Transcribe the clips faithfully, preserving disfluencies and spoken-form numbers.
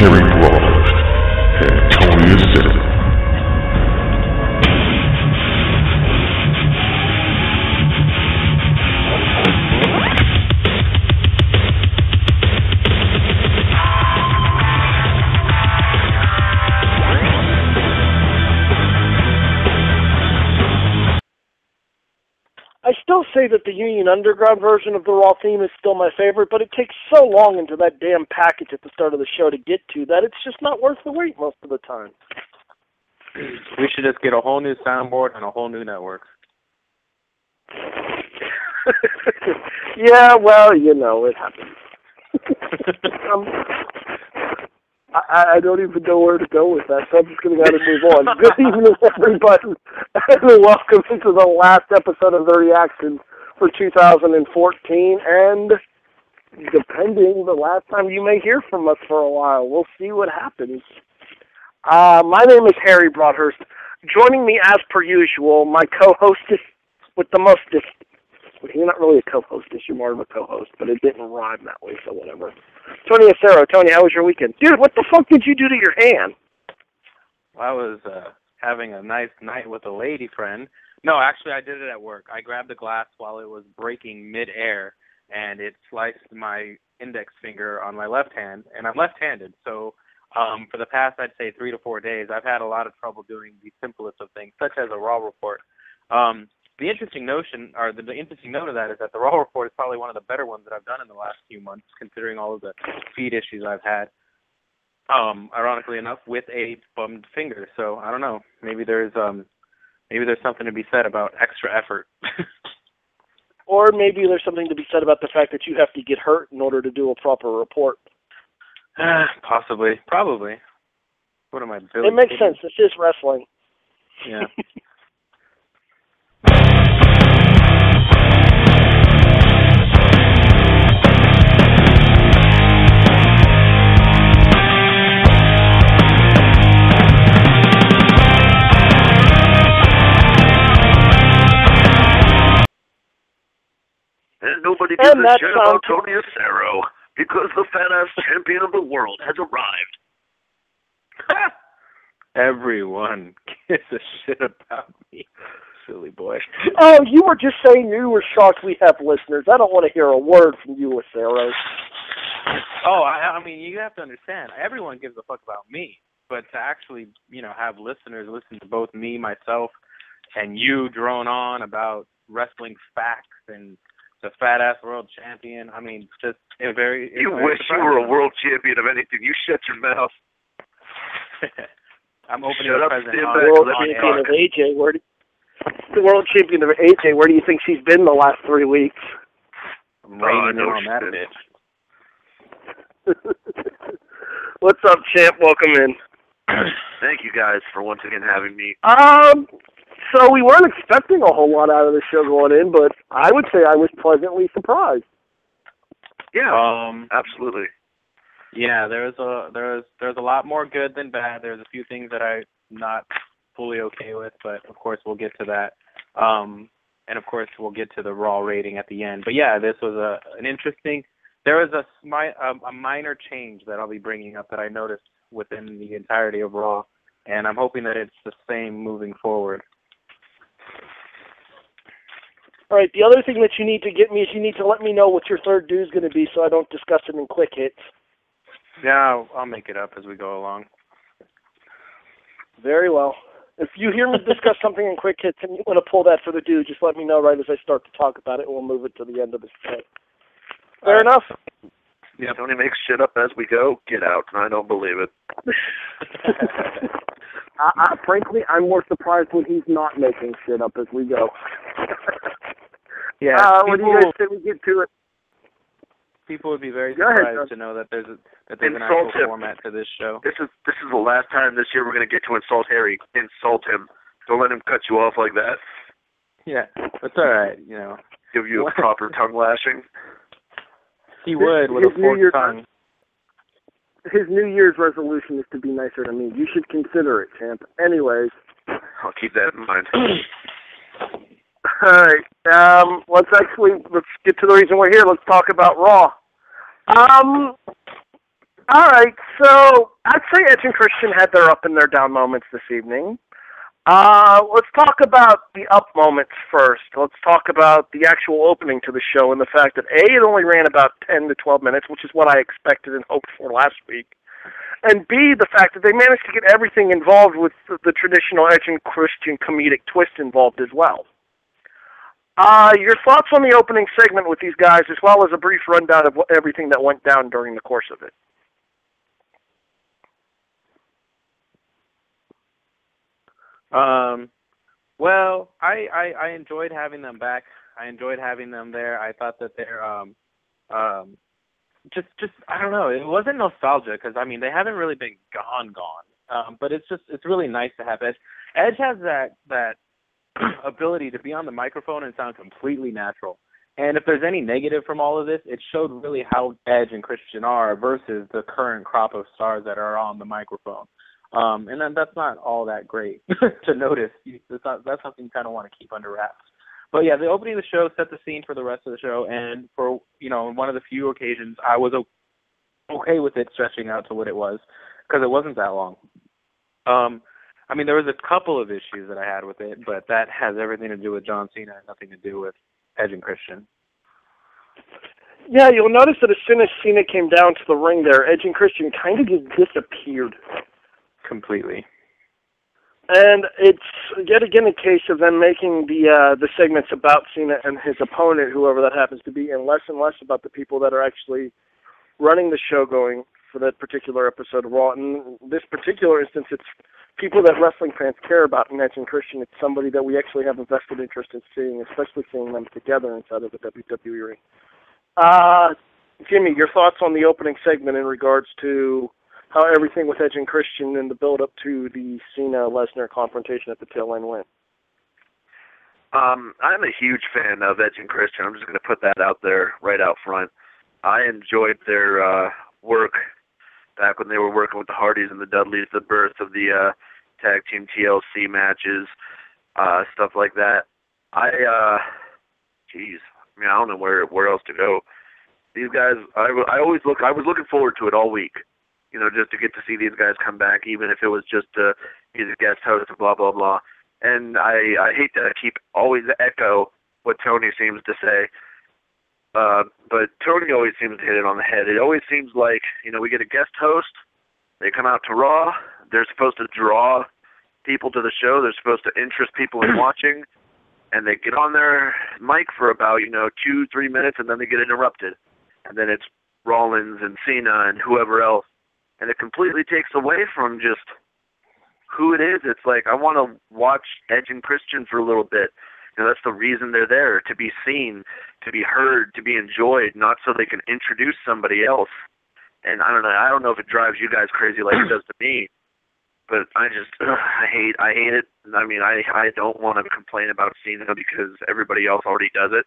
Harry Broadhurst and Tony Acero. I still say that the Union Underground version of the Raw theme is still my favorite, but it takes so long into that damn package at the start of the show to get to that it's just not worth the wait most of the time. We should just get a whole new soundboard and a whole new network. Yeah, well, you know, it happens. um, I, I don't even know where to go with that, so I'm just going to go ahead and move on. Good evening, everybody, and welcome to the last episode of The Reaction for two thousand fourteen, and depending, the last time you may hear from us for a while. We'll see what happens. Uh, my name is Harry Broadhurst. Joining me, as per usual, my co-hostess with the most... Dis- well, you're not really a co-hostess, you're more of a co-host, but it didn't rhyme that way, so whatever. Tony Acero, Tony, how was your weekend? Dude, what the fuck did you do to your hand? Well, I was uh, having a nice night with a lady friend. No, actually, I did it at work. I grabbed the glass while it was breaking mid-air, and it sliced my index finger on my left hand, and I'm left-handed. So um, for the past, I'd say, three to four days, I've had a lot of trouble doing the simplest of things, such as a Raw report. Um The interesting notion, or the, the interesting note of that, is that the Raw report is probably one of the better ones that I've done in the last few months, considering all of the feed issues I've had. Um, ironically enough, with a bummed finger. So I don't know. Maybe there's um, maybe there's something to be said about extra effort. Or maybe there's something to be said about the fact that you have to get hurt in order to do a proper report. Uh, possibly, probably. What am I doing? It makes kidding? sense. This is wrestling. Yeah. And nobody gives and a shit about Tony Acero because the fat-ass champion of the world has arrived. Everyone gives a shit about me. Silly boy. Oh, you were just saying you were shocked we have listeners. I don't want to hear a word from you, Acero. Oh, I, I mean, you have to understand. Everyone gives a fuck about me. But to actually, you know, have listeners listen to both me, myself, and you drone on about wrestling facts and the fat-ass world champion. I mean, just a very... It's you very wish surprising. You were a world champion of anything. You shut your mouth. I'm opening shut the up, present. On, the world on champion of A J. Where do, the world champion of A J. Where do you think she's been the last three weeks? I'm raining oh, on that bitch. What's up, champ? Welcome in. Thank you guys for once again having me. Um... So we weren't expecting a whole lot out of the show going in, but I would say I was pleasantly surprised. Yeah, um, absolutely. Yeah, there was a there was there was a lot more good than bad. There's a few things that I'm not fully okay with, but of course we'll get to that, um, and of course we'll get to the Raw rating at the end. But yeah, this was a an interesting. There was a smi- a minor change that I'll be bringing up that I noticed within the entirety of Raw, and I'm hoping that it's the same moving forward. All right, the other thing that you need to get me is you need to let me know what your third do is going to be so I don't discuss it in quick hits. Yeah, I'll, I'll make it up as we go along. Very well. If you hear me discuss something in quick hits and you want to pull that for the do, just let me know right as I start to talk about it, and we'll move it to the end of the show. Fair right. enough. Yeah, Tony makes shit up as we go. Get out. I don't believe it. I, I, frankly, I'm more surprised when he's not making shit up as we go. Yeah, uh, people, what do you guys say we get to it? People would be very surprised ahead, to know that there's a, that there's insult an actual him. format to this show. This is this is the last time this year we're going to get to insult Harry. Insult him. Don't let him cut you off like that. Yeah, that's all right. You know, give you a proper tongue lashing. He would with his a forked tongue. His New Year's resolution is to be nicer to me. You should consider it, champ. Anyways, I'll keep that in mind. All right, um, let's actually let's get to the reason we're here. Let's talk about Raw. Um, All right, so I'd say Edge and Christian had their up and their down moments this evening. Uh, let's talk about the up moments first. Let's talk about the actual opening to the show and the fact that, A, it only ran about ten to twelve minutes, which is what I expected and hoped for last week, and B, the fact that they managed to get everything involved with the, the traditional Edge and Christian comedic twist involved as well. Uh, your thoughts on the opening segment with these guys, as well as a brief rundown of what, everything that went down during the course of it. Um, well, I, I, I enjoyed having them back. I enjoyed having them there. I thought that they're, um, um, just, just, I don't know. It wasn't nostalgia because, I mean, they haven't really been gone, gone. Um, but it's just, it's really nice to have Edge. Edge has that, that ability to be on the microphone and sound completely natural. And if there's any negative from all of this, it showed really how Edge and Christian are versus the current crop of stars that are on the microphone. Um, and then that's not all that great to notice. That's, not, that's something you kind of want to keep under wraps. But yeah, the opening of the show set the scene for the rest of the show, and for you know, one of the few occasions I was okay with it stretching out to what it was because it wasn't that long. Um, I mean, there was a couple of issues that I had with it, but that has everything to do with John Cena and nothing to do with Edge and Christian. Yeah, you'll notice that as soon as Cena came down to the ring there, Edge and Christian kind of just disappeared. Completely. And it's yet again a case of them making the uh, the segments about Cena and his opponent, whoever that happens to be, and less and less about the people that are actually running the show going for that particular episode of Raw. And in this particular instance, it's people that wrestling fans care about, and Edge and Christian, it's somebody that we actually have a vested interest in seeing, especially seeing them together inside of the W W E ring. Uh, Jimmy, your thoughts on the opening segment in regards to how everything with Edge and Christian and the build-up to the Cena-Lesnar confrontation at the tail end went? Um, I'm a huge fan of Edge and Christian. I'm just going to put that out there right out front. I enjoyed their uh, work back when they were working with the Hardys and the Dudleys, the birth of the uh, tag team T L C matches, uh, stuff like that. I, uh, geez, I mean, I don't know where where else to go. These guys, I, I always look, I was looking forward to it all week. You know, just to get to see these guys come back, even if it was just to be the guest host, blah, blah, blah. And I, I hate to keep always echo what Tony seems to say, uh, but Tony always seems to hit it on the head. It always seems like, you know, we get a guest host, they come out to Raw, they're supposed to draw people to the show, they're supposed to interest people in watching, and they get on their mic for about, you know, two, three minutes, and then they get interrupted. And then it's Rollins and Cena and whoever else. And it completely takes away from just who it is. It's like, I want to watch Edge and Christian for a little bit. You know, that's the reason they're there, to be seen, to be heard, to be enjoyed, not so they can introduce somebody else. And I don't know, I don't know if it drives you guys crazy like it does to me, but I just, ugh, I hate, I hate it. I mean, I, I don't want to complain about Cena because everybody else already does it,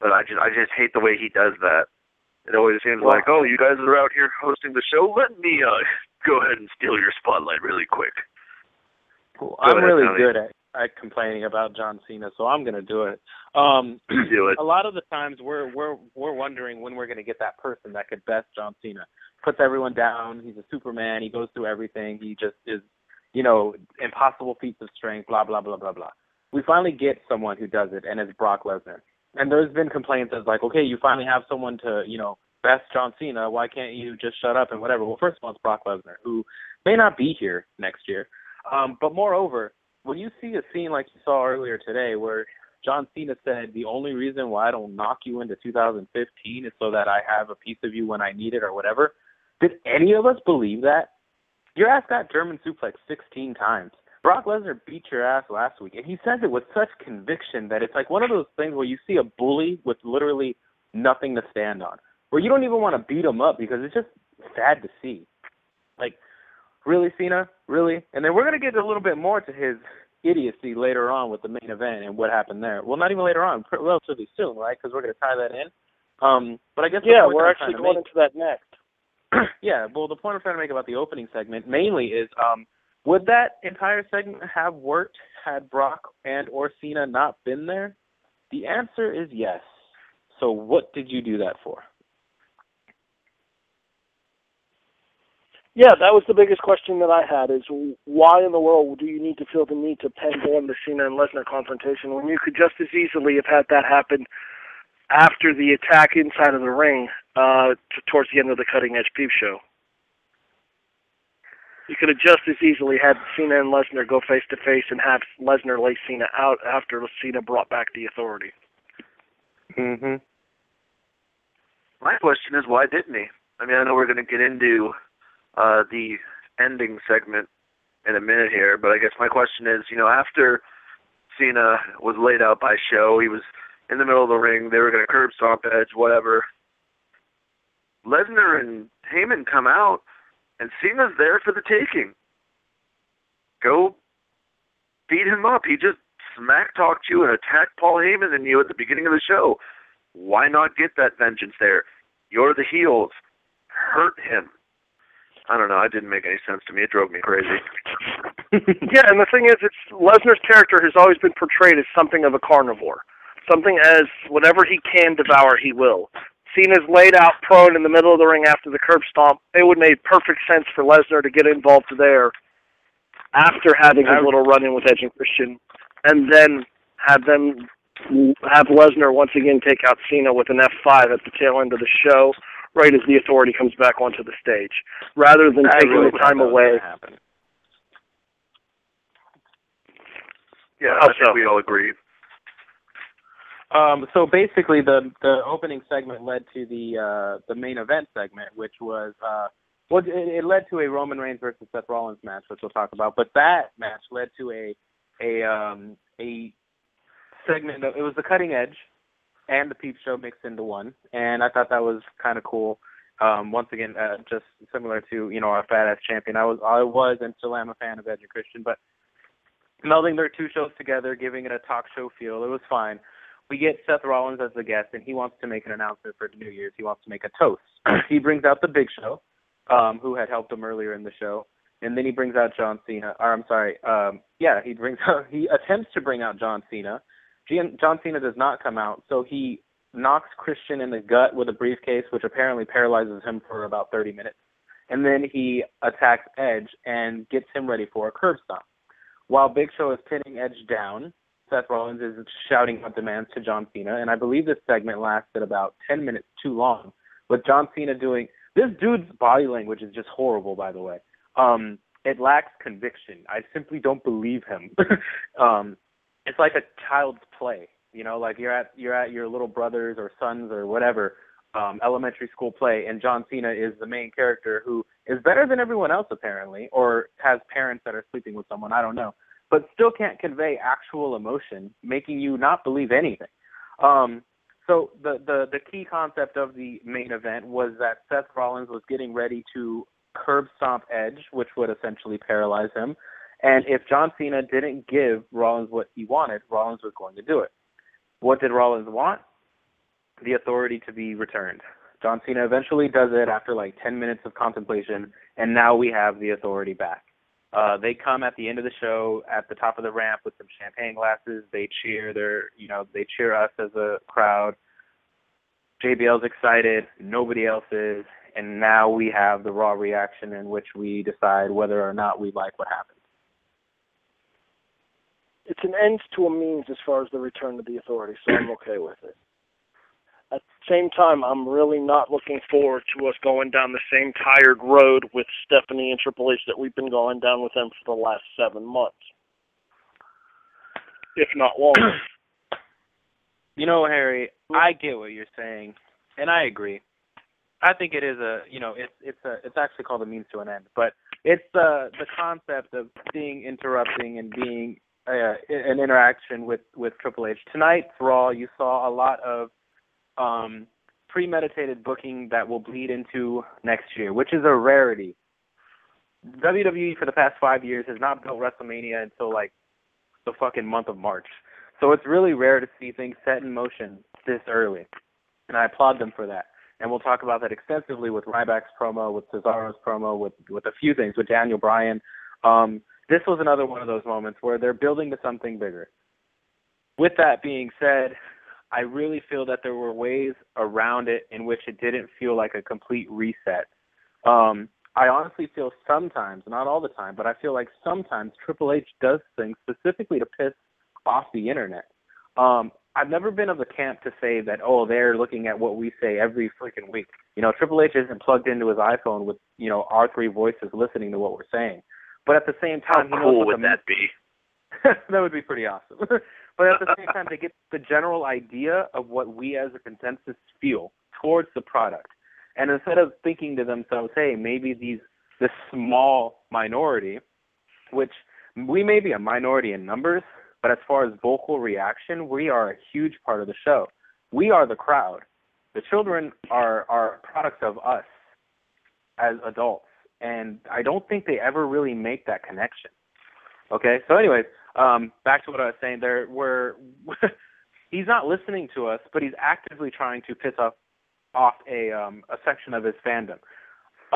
but I just, I just hate the way he does that. It always seems like, oh, you guys are out here hosting the show. Let me uh, go ahead and steal your spotlight really quick. Cool. I'm ahead, really Tony. good at, at complaining about John Cena, so I'm going to do it. Um, do it. A lot of the times we're we're we're wondering when we're going to get that person that could best John Cena. Puts everyone down. He's a Superman. He goes through everything. He just is, you know, impossible feats of strength. Blah blah blah blah blah. We finally get someone who does it, and it's Brock Lesnar. And there's been complaints as like, okay, you finally have someone to, you know, best John Cena. Why can't you just shut up and whatever? Well, first of all, it's Brock Lesnar, who may not be here next year. Um, but moreover, when you see a scene like you saw earlier today where John Cena said, the only reason why I don't knock you into two thousand fifteen is so that I have a piece of you when I need it or whatever, did any of us believe that? Your ass got German suplex sixteen times. Brock Lesnar beat your ass last week, and he says it with such conviction that it's like one of those things where you see a bully with literally nothing to stand on, where you don't even want to beat him up because it's just sad to see. Like, really, Cena? Really? And then we're going to get a little bit more to his idiocy later on with the main event and what happened there. Well, not even later on, relatively soon, right, because we're going to tie that in. Um, but I guess Yeah, we're actually going into that next. Yeah, well, the point I'm trying to make about the opening segment mainly is um, – would that entire segment have worked had Brock and or Cena not been there? The answer is yes. So what did you do that for? Yeah, that was the biggest question that I had, is why in the world do you need to feel the need to pen down the Cena and Lesnar confrontation when you could just as easily have had that happen after the attack inside of the ring uh, t- towards the end of the Cutting Edge Peep Show? You could have just as easily had Cena and Lesnar go face-to-face and have Lesnar lay Cena out after Cena brought back the Authority. Mm-hmm. My question is, why didn't he? I mean, I know we're going to get into uh, the ending segment in a minute here, but I guess my question is, you know, after Cena was laid out by Show, he was in the middle of the ring, they were going to curb stomp Edge, whatever. Lesnar and Heyman come out, and Cena's there for the taking. Go beat him up. He just smack-talked you and attacked Paul Heyman and you at the beginning of the show. Why not get that vengeance there? You're the heels. Hurt him. I don't know. It didn't make any sense to me. It drove me crazy. Yeah, and the thing is, it's Lesnar's character has always been portrayed as something of a carnivore. Something as whatever he can devour, he will. Cena's laid out prone in the middle of the ring after the curb stomp. It would make perfect sense for Lesnar to get involved there after having his little run-in with Edge and Christian, and then have them have Lesnar once again take out Cena with an F five at the tail end of the show, right as the Authority comes back onto the stage, rather than I taking really the time away. Yeah, I think we all agree. Um, so basically, the, the opening segment led to the uh, the main event segment, which was uh, well, it, it led to a Roman Reigns versus Seth Rollins match, which we'll talk about. But that match led to a a um, a segment of, it was the Cutting Edge and the Peep Show mixed into one, and I thought that was kind of cool. Um, once again, uh, just similar to you know our Fat Ass Champion, I was I was and still am a fan of Edge and Christian, but melding their two shows together, giving it a talk show feel, it was fine. We get Seth Rollins as the guest, and he wants to make an announcement for New Year's. He wants to make a toast. He brings out the Big Show, um, who had helped him earlier in the show, and then he brings out John Cena. Or I'm sorry, um, yeah, he brings out, he attempts to bring out John Cena. Gian, John Cena does not come out, so he knocks Christian in the gut with a briefcase, which apparently paralyzes him for about thirty minutes, and then he attacks Edge and gets him ready for a curb stomp. While Big Show is pinning Edge down, Seth Rollins is shouting out demands to John Cena, and I believe this segment lasted about ten minutes too long, with John Cena doing, this dude's body language is just horrible, by the way. Um, it lacks conviction. I simply don't believe him. um, it's like a child's play, you know, like you're at, you're at your little brother's or son's or whatever um, elementary school play, and John Cena is the main character who is better than everyone else, apparently, or has parents that are sleeping with someone, I don't know, but still can't convey actual emotion, making you not believe anything. Um, so the, the the key concept of the main event was that Seth Rollins was getting ready to curb stomp Edge, which would essentially paralyze him. And if John Cena didn't give Rollins what he wanted, Rollins was going to do it. What did Rollins want? The Authority to be returned. John Cena eventually does it after like ten minutes of contemplation, and now we have the Authority back. Uh, they come at the end of the show at the top of the ramp with some champagne glasses. They cheer their, you know, they cheer us as a crowd. J B L's excited. Nobody else is. And now we have the Raw reaction in which we decide whether or not we like what happened. It's an end to a means as far as the return of the Authority, so I'm okay with it. At the same time, I'm really not looking forward to us going down the same tired road with Stephanie and Triple H that we've been going down with them for the last seven months, if not longer. You know, Harry, I get what you're saying, and I agree. I think it is a, you know, it's it's a it's actually called a means to an end, but it's uh, the concept of being interrupting and being uh, an interaction with with Triple H. Tonight's Raw, you saw a lot of Um, premeditated booking that will bleed into next year, which is a rarity. W W E for the past five years has not built WrestleMania until like the fucking month of March. So it's really rare to see things set in motion this early. And I applaud them for that. And we'll talk about that extensively with Ryback's promo, with Cesaro's promo, with, with a few things, with Daniel Bryan. Um, this was another one of those moments where they're building to something bigger. With that being said, I really feel that there were ways around it in which it didn't feel like a complete reset. Um, I honestly feel sometimes, not all the time, but I feel like sometimes Triple H does things specifically to piss off the internet. Um, I've never been of the camp to say that, oh, they're looking at what we say every freaking week. You know, Triple H isn't plugged into his iPhone with, you know, our three voices listening to what we're saying. But at the same time, how cool would that be? That would be pretty awesome. But at the same time, they get the general idea of what we as a consensus feel towards the product. And instead of thinking to themselves, hey, maybe these this small minority, which we may be a minority in numbers, but as far as vocal reaction, we are a huge part of the show. We are the crowd. The children are, are products of us as adults. And I don't think they ever really make that connection. Okay? So anyways, um, back to what I was saying. There, we're, he's not listening to us, but he's actively trying to piss off off a um, a section of his fandom.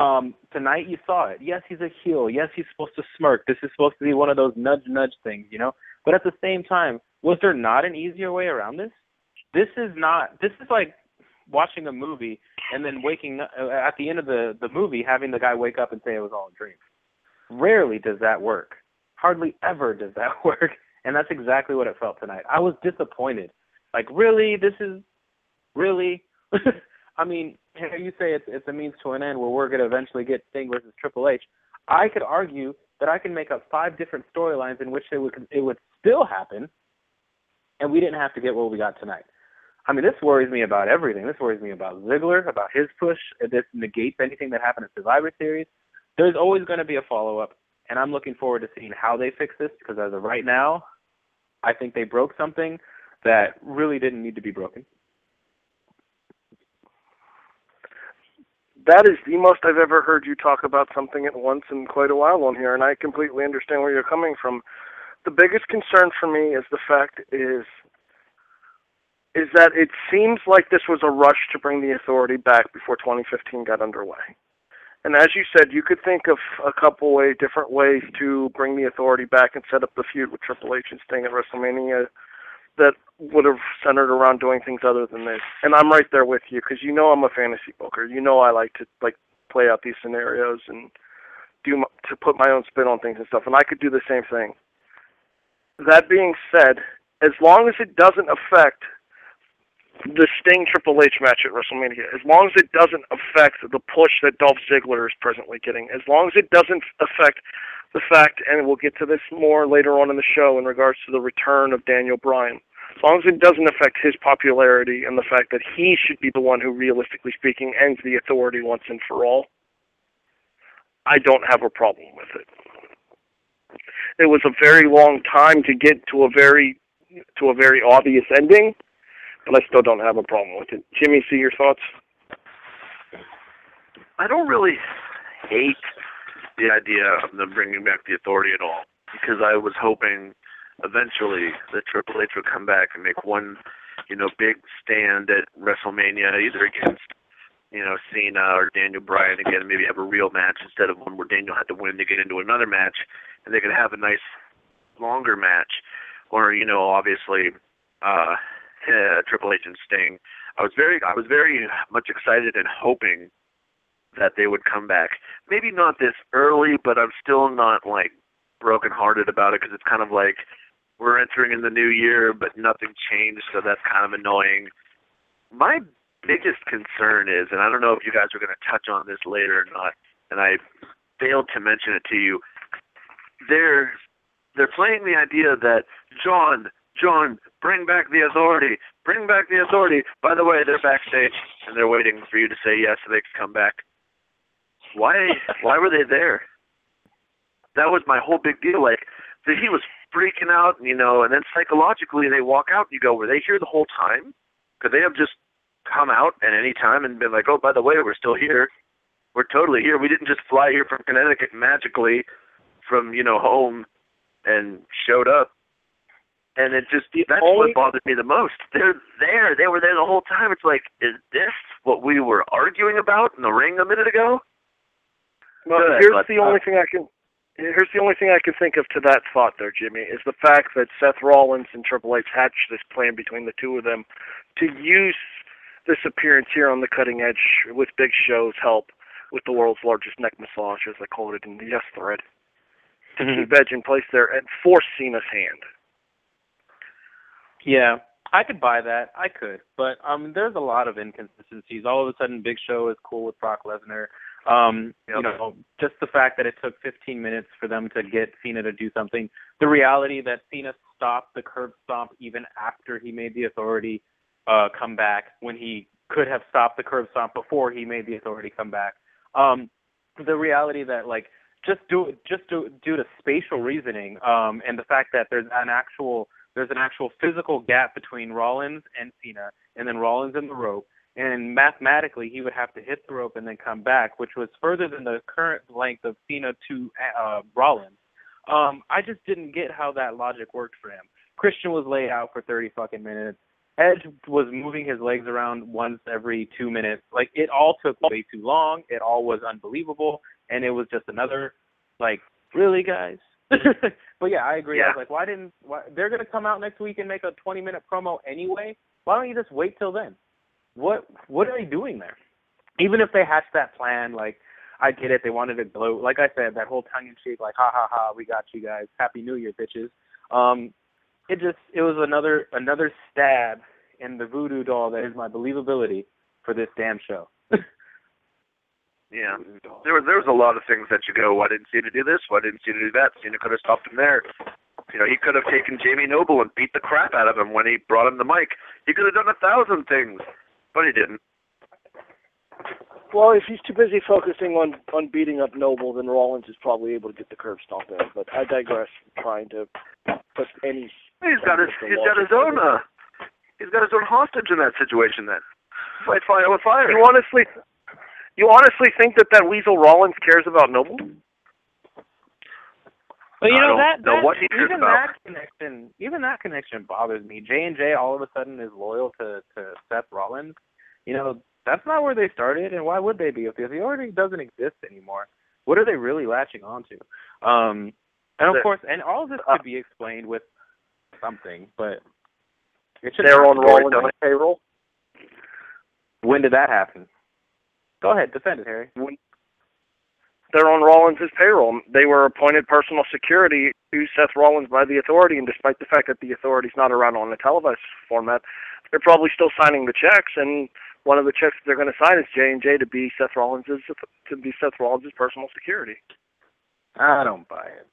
Um, tonight you saw it. Yes, he's a heel. Yes, he's supposed to smirk. This is supposed to be one of those nudge-nudge things, you know? But at the same time, was there not an easier way around this? This is not – this is like watching a movie and then waking up – at the end of the, the movie having the guy wake up and say it was all a dream. Rarely does that work. Hardly ever does that work. And that's exactly what it felt tonight. I was disappointed. Like, really? This is – really? I mean, you say it's, it's a means to an end where we're going to eventually get Sting versus Triple H. I could argue that I can make up five different storylines in which it would, it would still happen, and we didn't have to get what we got tonight. I mean, this worries me about everything. This worries me about Ziggler, about his push. This negates anything that happened at Survivor Series. There's always going to be a follow-up, and I'm looking forward to seeing how they fix this because as of right now, I think they broke something that really didn't need to be broken. That is the most I've ever heard you talk about something at once in quite a while on here, and I completely understand where you're coming from. The biggest concern for me is the fact is is that it seems like this was a rush to bring the authority back before twenty fifteen got underway. And as you said, you could think of a couple way, different ways to bring the authority back and set up the feud with Triple H and Sting at WrestleMania that would have centered around doing things other than this. And I'm right there with you because you know I'm a fantasy booker. You know I like to like play out these scenarios and do my, to put my own spin on things and stuff, and I could do the same thing. That being said, as long as it doesn't affect the Sting Triple H match at WrestleMania, as long as it doesn't affect the push that Dolph Ziggler is presently getting, as long as it doesn't affect the fact, and we'll get to this more later on in the show in regards to the return of Daniel Bryan, as long as it doesn't affect his popularity and the fact that he should be the one who, realistically speaking, ends the authority once and for all, I don't have a problem with it. It was a very long time to get to a very to a very obvious ending, but I still don't have a problem with it. Jimmy, see your thoughts? I don't really hate the idea of them bringing back the authority at all because I was hoping eventually the Triple H would come back and make one, you know, big stand at WrestleMania, either against, you know, Cena or Daniel Bryan again, maybe have a real match instead of one where Daniel had to win to get into another match, and they could have a nice longer match. Or, you know, obviously uh, yeah, Triple H and Sting. I was very, I was very much excited and hoping that they would come back. Maybe not this early, but I'm still not like brokenhearted about it because it's kind of like we're entering in the new year, but nothing changed, so that's kind of annoying. My biggest concern is, and I don't know if you guys are going to touch on this later or not, and I failed to mention it to you, they're, they're playing the idea that, John, John, bring back the authority, bring back the authority. By the way, they're backstage, and they're waiting for you to say yes so they can come back. Why? Why were they there? That was my whole big deal. Like, he was freaking out, you know, and then psychologically they walk out and you go, were they here the whole time? Could they have just come out at any time and been like, oh, by the way, we're still here. We're totally here. We didn't just fly here from Connecticut magically from, you know, home and showed up. And it just, the that's only... what bothered me the most. They're there. They were there the whole time. It's like, is this what we were arguing about in the ring a minute ago? Well, Good, here's but, the only uh, thing I can... Here's the only thing I can think of to that thought there, Jimmy, is the fact that Seth Rollins and Triple H hatched this plan between the two of them to use this appearance here on the cutting edge with Big Show's help with the world's largest neck massage, as I called it in the Yes thread, to mm-hmm. keep Edge in place there and force Cena's hand. Yeah, I could buy that. I could. But um, there's a lot of inconsistencies. All of a sudden, Big Show is cool with Brock Lesnar. Um, you know, just the fact that it took fifteen minutes for them to get Cena to do something. The reality that Cena stopped the curb stomp even after he made the Authority uh, come back, when he could have stopped the curb stomp before he made the Authority come back. Um, the reality that, like, just do just do, due to spatial reasoning um, and the fact that there's an actual there's an actual physical gap between Rollins and Cena, and then Rollins and the rope. And mathematically, he would have to hit the rope and then come back, which was further than the current length of Cena to uh, Rollins. Um, I just didn't get how that logic worked for him. Christian was laid out for thirty fucking minutes. Edge was moving his legs around once every two minutes. Like, it all took way too long. It all was unbelievable. And it was just another, like, really, guys? But, yeah, I agree. Yeah. I was like, why didn't why, – they're going to come out next week and make a twenty-minute promo anyway. Why don't you just wait till then? What what are they doing there? Even if they hatched that plan, like, I get it. They wanted to blow. Like I said, that whole tongue-in-cheek, like, ha, ha, ha, we got you guys. Happy New Year, bitches. Um, it just, it was another another stab in the voodoo doll that is my believability for this damn show. Yeah. There was, there was a lot of things that you go, why didn't Cena do this? Why didn't Cena do that? Cena could have stopped him there. You know, he could have taken Jamie Noble and beat the crap out of him when he brought him the mic. He could have done a thousand things. But he didn't. Well, if he's too busy focusing on, on beating up Noble, then Rollins is probably able to get the curb stomp in. But I digress. I'm trying to put any. He's got his he's got his own uh, he's got his own hostage in that situation. Then fight fire with fire. You honestly, you honestly think that that weasel Rollins cares about Noble? But you know that, know that what he even that connection, even that connection bothers me. J and J all of a sudden is loyal to, to Seth Rollins. You know, that's not where they started, and why would they be if the Authority doesn't exist anymore? What are they really latching onto? Um, and of the, course, and all of this uh, could be explained with something, but it should they're on Rollins' payroll. When did that happen? Go ahead, defend it, Harry. When- They're on Rollins' payroll. They were appointed personal security to Seth Rollins by the Authority, and despite the fact that the Authority's not around on the televised format, they're probably still signing the checks. And one of the checks they're going to sign is J and J to be Seth Rollins's to be Seth Rollins's personal security. I don't buy it.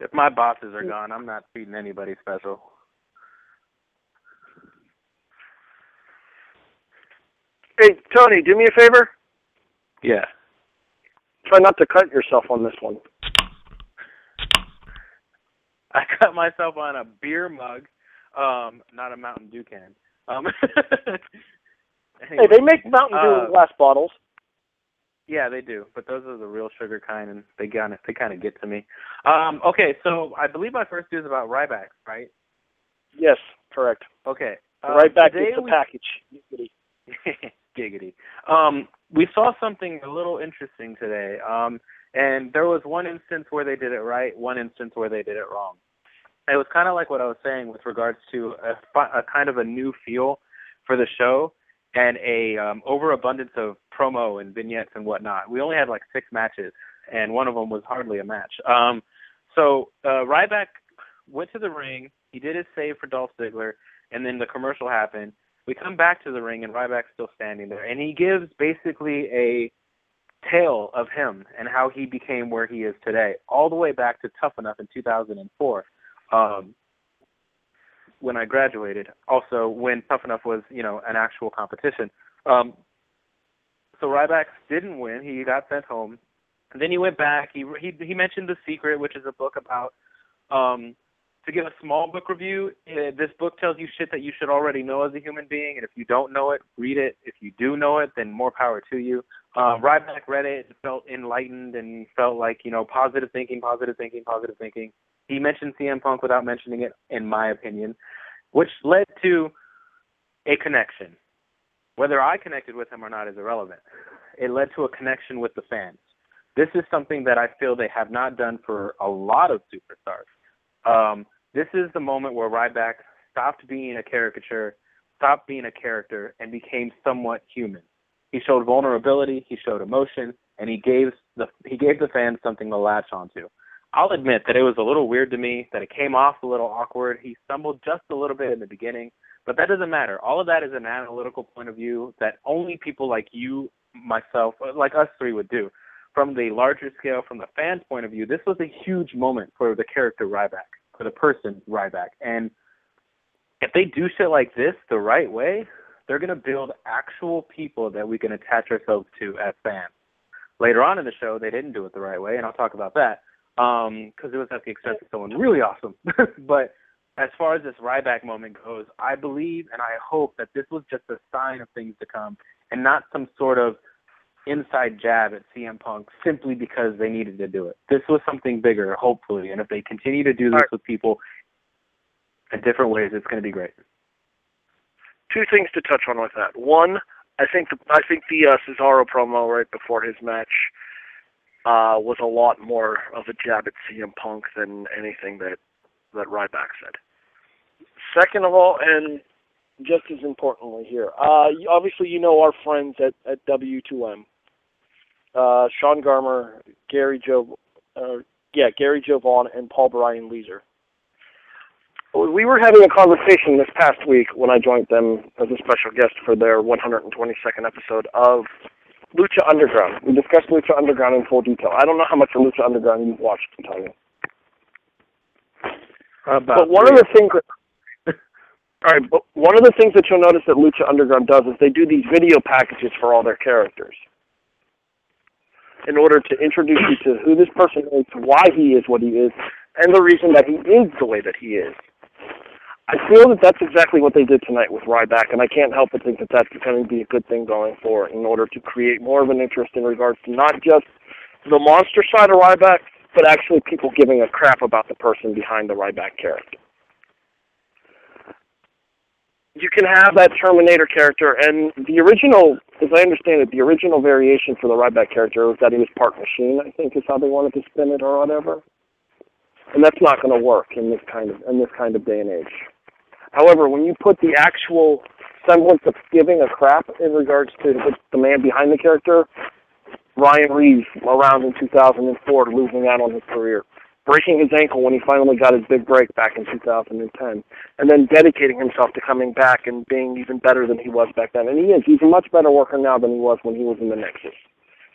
If my bosses are gone, I'm not feeding anybody special. Hey Tony, do me a favor. Yeah. Try not to cut yourself on this one. I cut myself on a beer mug, um, not a Mountain Dew can. Um, anyway, hey, they make Mountain Dew uh, in glass bottles. Yeah, they do, but those are the real sugar kind, and they kind of they kind of get to me. Um, okay, so I believe my first news about Ryback, right? Yes, correct. Okay, uh, Ryback gets a we... package. Giggity. Um, we saw something a little interesting today, um, and there was one instance where they did it right, one instance where they did it wrong. It was kind of like what I was saying with regards to a, a kind of a new feel for the show and a um, overabundance of promo and vignettes and whatnot. We only had like six matches, and one of them was hardly a match. Um, so uh, Ryback went to the ring. He did his save for Dolph Ziggler, and then the commercial happened. We come back to the ring, and Ryback's still standing there. And he gives basically a tale of him and how he became where he is today, all the way back to Tough Enough in two thousand four, um, when I graduated. Also, when Tough Enough was, you know, an actual competition. Um, so Ryback didn't win. He got sent home. And then he went back. He, he, he mentioned The Secret, which is a book about um, – to give a small book review, this book tells you shit that you should already know as a human being, and if you don't know it, read it. If you do know it, then more power to you. Uh, Ryback read it and felt enlightened and felt like, you know, positive thinking, positive thinking, positive thinking. He mentioned C M Punk without mentioning it, in my opinion, which led to a connection. Whether I connected with him or not is irrelevant. It led to a connection with the fans. This is something that I feel they have not done for a lot of superstars. Um, This is the moment where Ryback stopped being a caricature, stopped being a character, and became somewhat human. He showed vulnerability, he showed emotion, and he gave the he gave the fans something to latch onto. I'll admit that it was a little weird to me, that it came off a little awkward. He stumbled just a little bit in the beginning, but that doesn't matter. All of that is an analytical point of view that only people like you, myself, like us three would do. From the larger scale, from the fans' point of view, this was a huge moment for the character Ryback, for the person Ryback. And if they do shit like this the right way, they're going to build actual people that we can attach ourselves to as fans. Later on in the show, they didn't do it the right way, and I'll talk about that, um, because it was at the expense of someone really awesome. But as far as this Ryback moment goes, I believe and I hope that this was just a sign of things to come and not some sort of inside jab at C M Punk simply because they needed to do it. This was something bigger, hopefully, and if they continue to do this right with people in different ways, it's going to be great. Two things to touch on with that. One, I think the I think the uh, Cesaro promo right before his match uh, was a lot more of a jab at C M Punk than anything that that Ryback said. Second of all, and just as importantly here, uh, obviously you know our friends at, at W two M, uh, Sean Garmer, Gary Joe, uh, yeah Gary Joe Vaughn, and Paul Brian Leeser. We were having a conversation this past week when I joined them as a special guest for their one hundred twenty-second episode of Lucha Underground. We discussed Lucha Underground in full detail. I don't know how much of Lucha Underground you've watched, Tony. But one three. of the things that, all right, but one of the things that you'll notice that Lucha Underground does is they do these video packages for all their characters in order to introduce you to who this person is, why he is what he is, and the reason that he is the way that he is. I feel that that's exactly what they did tonight with Ryback, and I can't help but think that that's going to be a good thing going forward in order to create more of an interest in regards to not just the monster side of Ryback, but actually people giving a crap about the person behind the Ryback character. You can have that Terminator character, and the original, as I understand it, the original variation for the Ryback character was that he was part machine, I think is how they wanted to spin it or whatever. And that's not going to work in this kind of in this kind of day and age. However, when you put the actual semblance of giving a crap in regards to the man behind the character, Ryan Reeves, around in two thousand four, losing out on his career, breaking his ankle when he finally got his big break back in two thousand ten, and then dedicating himself to coming back and being even better than he was back then. And he is. He's a much better worker now than he was when he was in the Nexus.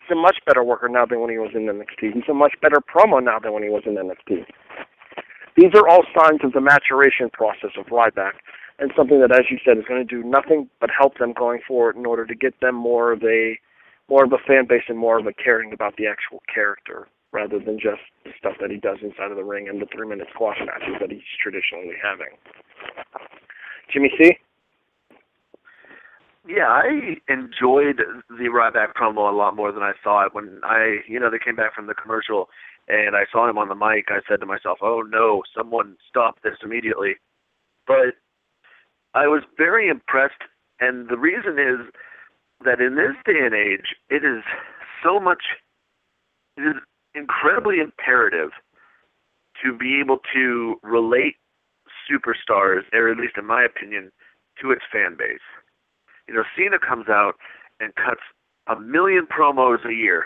He's a much better worker now than when he was in N X T. He's a much better promo now than when he was in N X T. These are all signs of the maturation process of Ryback, and something that, as you said, is going to do nothing but help them going forward in order to get them more of a more of a fan base and more of a caring about the actual character rather than just the stuff that he does inside of the ring and the three-minute squash matches that he's traditionally having. Jimmy C? Yeah, I enjoyed the Ryback promo a lot more than I saw it. When I, you know, they came back from the commercial and I saw him on the mic, I said to myself, oh no, someone stop this immediately. But I was very impressed, and the reason is that in this day and age, it is so much, it is incredibly imperative to be able to relate superstars, or at least in my opinion, to its fan base. You know, Cena comes out and cuts a million promos a year,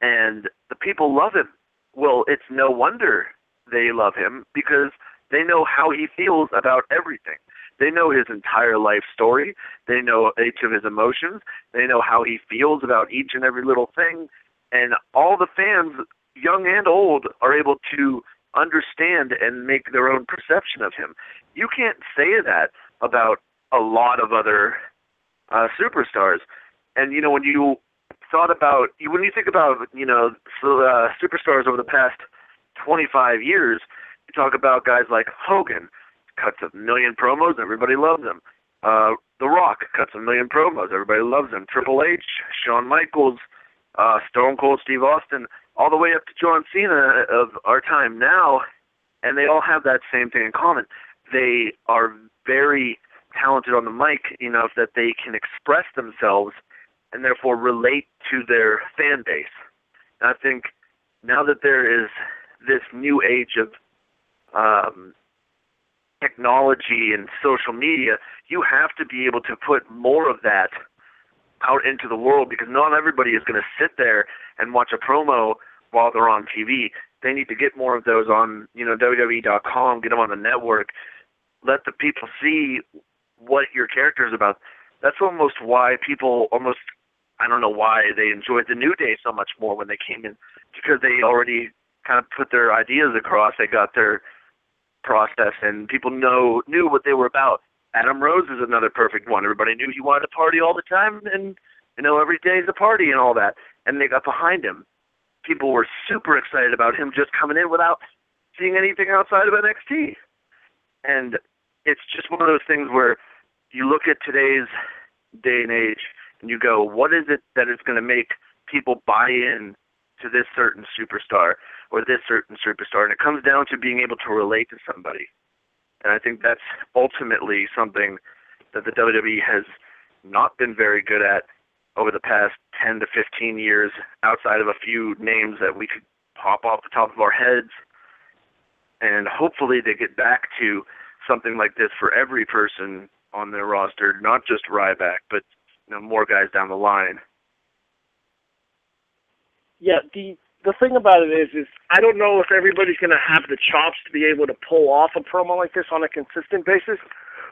and the people love him. Well, it's no wonder they love him because they know how he feels about everything. They know his entire life story. They know each of his emotions. They know how he feels about each and every little thing. And all the fans, young and old, are able to understand and make their own perception of him. You can't say that about a lot of other Uh, superstars. And, you know, when you thought about, when you think about, you know, uh, superstars over the past twenty-five years, you talk about guys like Hogan, cuts a million promos, everybody loves him. Uh, The Rock cuts a million promos, everybody loves him. Triple H, Shawn Michaels, uh, Stone Cold Steve Austin, all the way up to John Cena of our time now, and they all have that same thing in common. They are very talented on the mic enough that they can express themselves and therefore relate to their fan base. And I think now that there is this new age of um, technology and social media, you have to be able to put more of that out into the world, because not everybody is going to sit there and watch a promo while they're on T V. They need to get more of those on, you know, W W E dot com, get them on the network, let the people see what your character is about. That's almost why people almost, I don't know why they enjoyed the New Day so much more when they came in, because they already kind of put their ideas across. They got their process, and people know knew what they were about. Adam Rose is another perfect one. Everybody knew he wanted to party all the time, and, you know, every day is a party and all that. And they got behind him. People were super excited about him just coming in without seeing anything outside of N X T. And it's just one of those things where you look at today's day and age and you go, what is it that is going to make people buy in to this certain superstar or this certain superstar? And it comes down to being able to relate to somebody. And I think that's ultimately something that the W W E has not been very good at over the past ten to fifteen years, outside of a few names that we could pop off the top of our heads. And hopefully they get back to something like this for every person on their roster, not just Ryback, but, you know, more guys down the line. Yeah, the the thing about it is, is I don't know if everybody's going to have the chops to be able to pull off a promo like this on a consistent basis,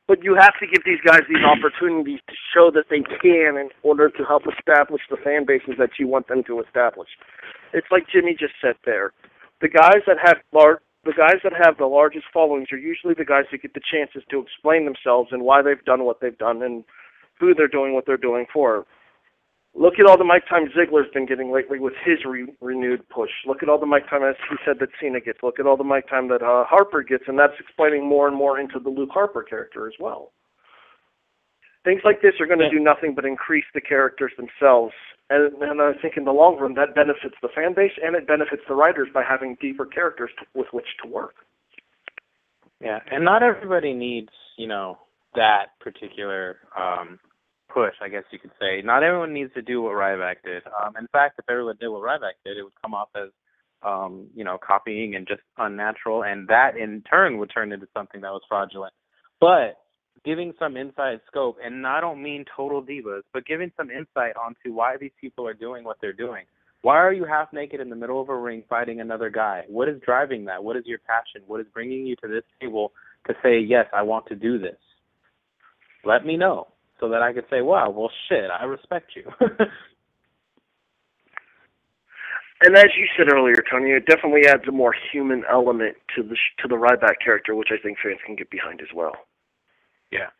but you have to give these guys these opportunities to show that they can in order to help establish the fan bases that you want them to establish. It's like Jimmy just said there. The guys that have large, the guys that have the largest followings are usually the guys who get the chances to explain themselves and why they've done what they've done and who they're doing what they're doing for. Look at all the mic time Ziggler's been getting lately with his re- renewed push. Look at all the mic time, as he said, that Cena gets. Look at all the mic time that uh, Harper gets, and that's explaining more and more into the Luke Harper character as well. Things like this are going to yeah. do nothing but increase the characters themselves. And, and I think in the long run, that benefits the fan base, and it benefits the writers by having deeper characters to, with which to work. Yeah, and not everybody needs, you know, that particular um, push, I guess you could say. Not everyone needs to do what Ryback did. Um, in fact, if everyone did what Ryback did, it would come off as, um, you know, copying and just unnatural, and that in turn would turn into something that was fraudulent. But giving some inside scope, and I don't mean total divas, but giving some insight onto why these people are doing what they're doing. Why are you half naked in the middle of a ring fighting another guy? What is driving that? What is your passion? What is bringing you to this table to say, yes, I want to do this? Let me know so that I could say, wow, well, shit, I respect you. And as you said earlier, Tony, it definitely adds a more human element to the to the Ryback character, which I think fans can get behind as well. Yeah.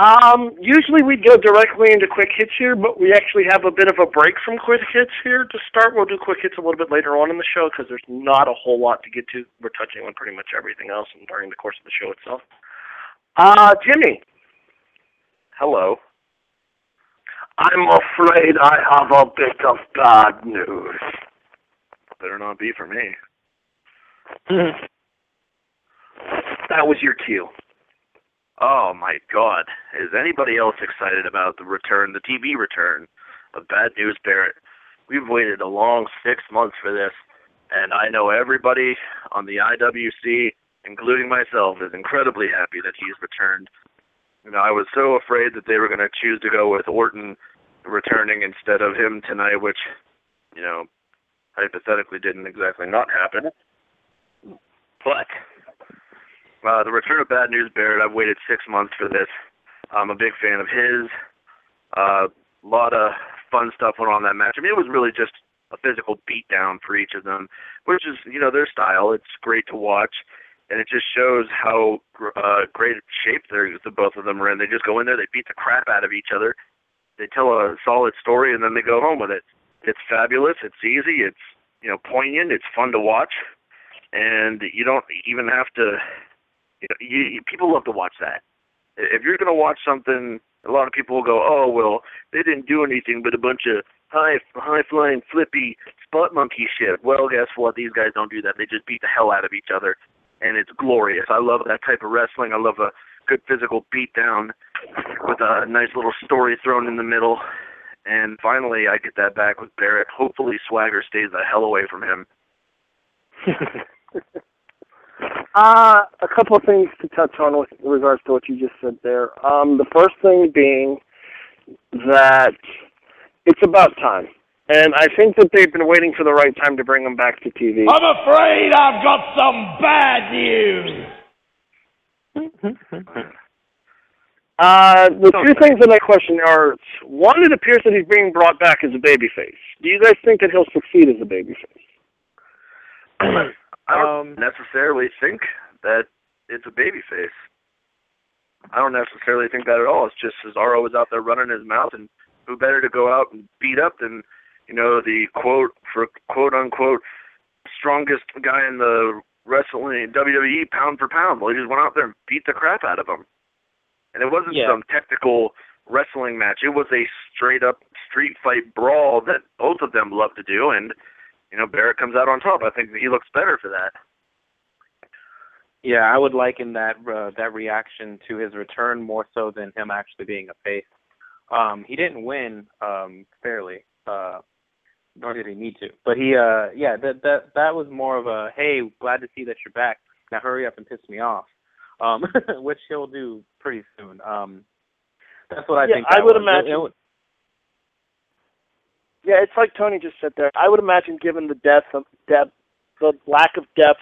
Um, usually we'd go directly into quick hits here, but we actually have a bit of a break from quick hits here to start. We'll do quick hits a little bit later on in the show because there's not a whole lot to get to. We're touching on pretty much everything else during the course of the show itself. Uh, Jimmy. Hello. I'm afraid I have a bit of bad news. Better not be for me. That was your cue. Oh, my God. Is anybody else excited about the return, the T V return of Bad News Barrett? We've waited a long six months for this, and I know everybody on the I W C, including myself, is incredibly happy that he's returned. You know, I was so afraid that they were going to choose to go with Orton returning instead of him tonight, which, you know, hypothetically didn't exactly not happen. But Uh, the return of Bad News Barrett, I've waited six months for this. I'm a big fan of his. A uh, lot of fun stuff went on that match. I mean, it was really just a physical beatdown for each of them, which is, you know, their style. It's great to watch, and it just shows how uh, great shape the both of them are in. They just go in there, they beat the crap out of each other, they tell a solid story, and then they go home with it. It's fabulous. It's easy. It's, you know, poignant. It's fun to watch, and you don't even have to... You, you, people love to watch that. If you're going to watch something, a lot of people will go, oh, well, they didn't do anything but a bunch of high, high-flying, flippy, spot monkey shit. Well, guess what? These guys don't do that. They just beat the hell out of each other, and it's glorious. I love that type of wrestling. I love a good physical beatdown with a nice little story thrown in the middle. And finally, I get that back with Barrett. Hopefully, Swagger stays the hell away from him. Uh, a couple of things to touch on with regards to what you just said there. Um, the first thing being that it's about time. And I think that they've been waiting for the right time to bring him back to T V. I'm afraid I've got some bad news. Uh, the two okay. things that I question are, one, it appears that he's being brought back as a babyface. Do you guys think that he'll succeed as a babyface? I don't um, necessarily think that it's a babyface. I don't necessarily think that at all. It's just Cesaro was out there running his mouth, and who better to go out and beat up than, you know, the quote, for quote unquote, strongest guy in the wrestling, W W E, pound for pound. Well, he just went out there and beat the crap out of him. And it wasn't yeah. some technical wrestling match. It was a straight-up street fight brawl that both of them love to do. And, you know, Barrett comes out on top. I think he looks better for that. Yeah, I would liken that uh, that reaction to his return more so than him actually being a face. Um, he didn't win um, fairly, uh, nor did he need to. But, he, uh, yeah, that, that, that was more of a, hey, glad to see that you're back. Now hurry up and piss me off. Um, which he'll do pretty soon. Um, that's what I yeah, think. I would was. imagine. It, it would... Yeah, it's like Tony just said there. I would imagine, given the depth of depth, the lack of depth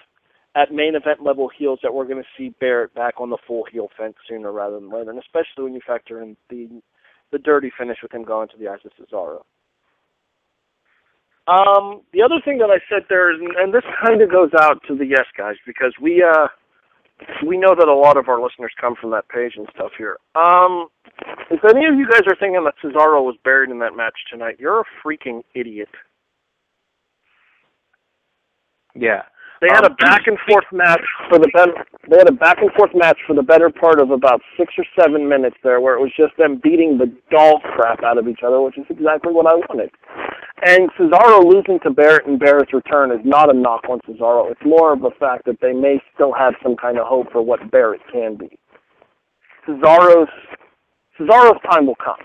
at main event level heels, that we're going to see Barrett back on the full heel fence sooner rather than later, and especially when you factor in the the dirty finish with him going to the eyes of Cesaro. Um, the other thing that I said there is, and this kind of goes out to the yes guys, because we uh. we know that a lot of our listeners come from that page and stuff here. Um, if any of you guys are thinking that Cesaro was buried in that match tonight, you're a freaking idiot. Yeah, they had um, a back and forth match for the better, they had a back and forth match for the better part of about six or seven minutes there, where it was just them beating the doll crap out of each other, which is exactly what I wanted. And Cesaro losing to Barrett and Barrett's return is not a knock on Cesaro. It's more of a fact that they may still have some kind of hope for what Barrett can be. Cesaro's Cesaro's time will come.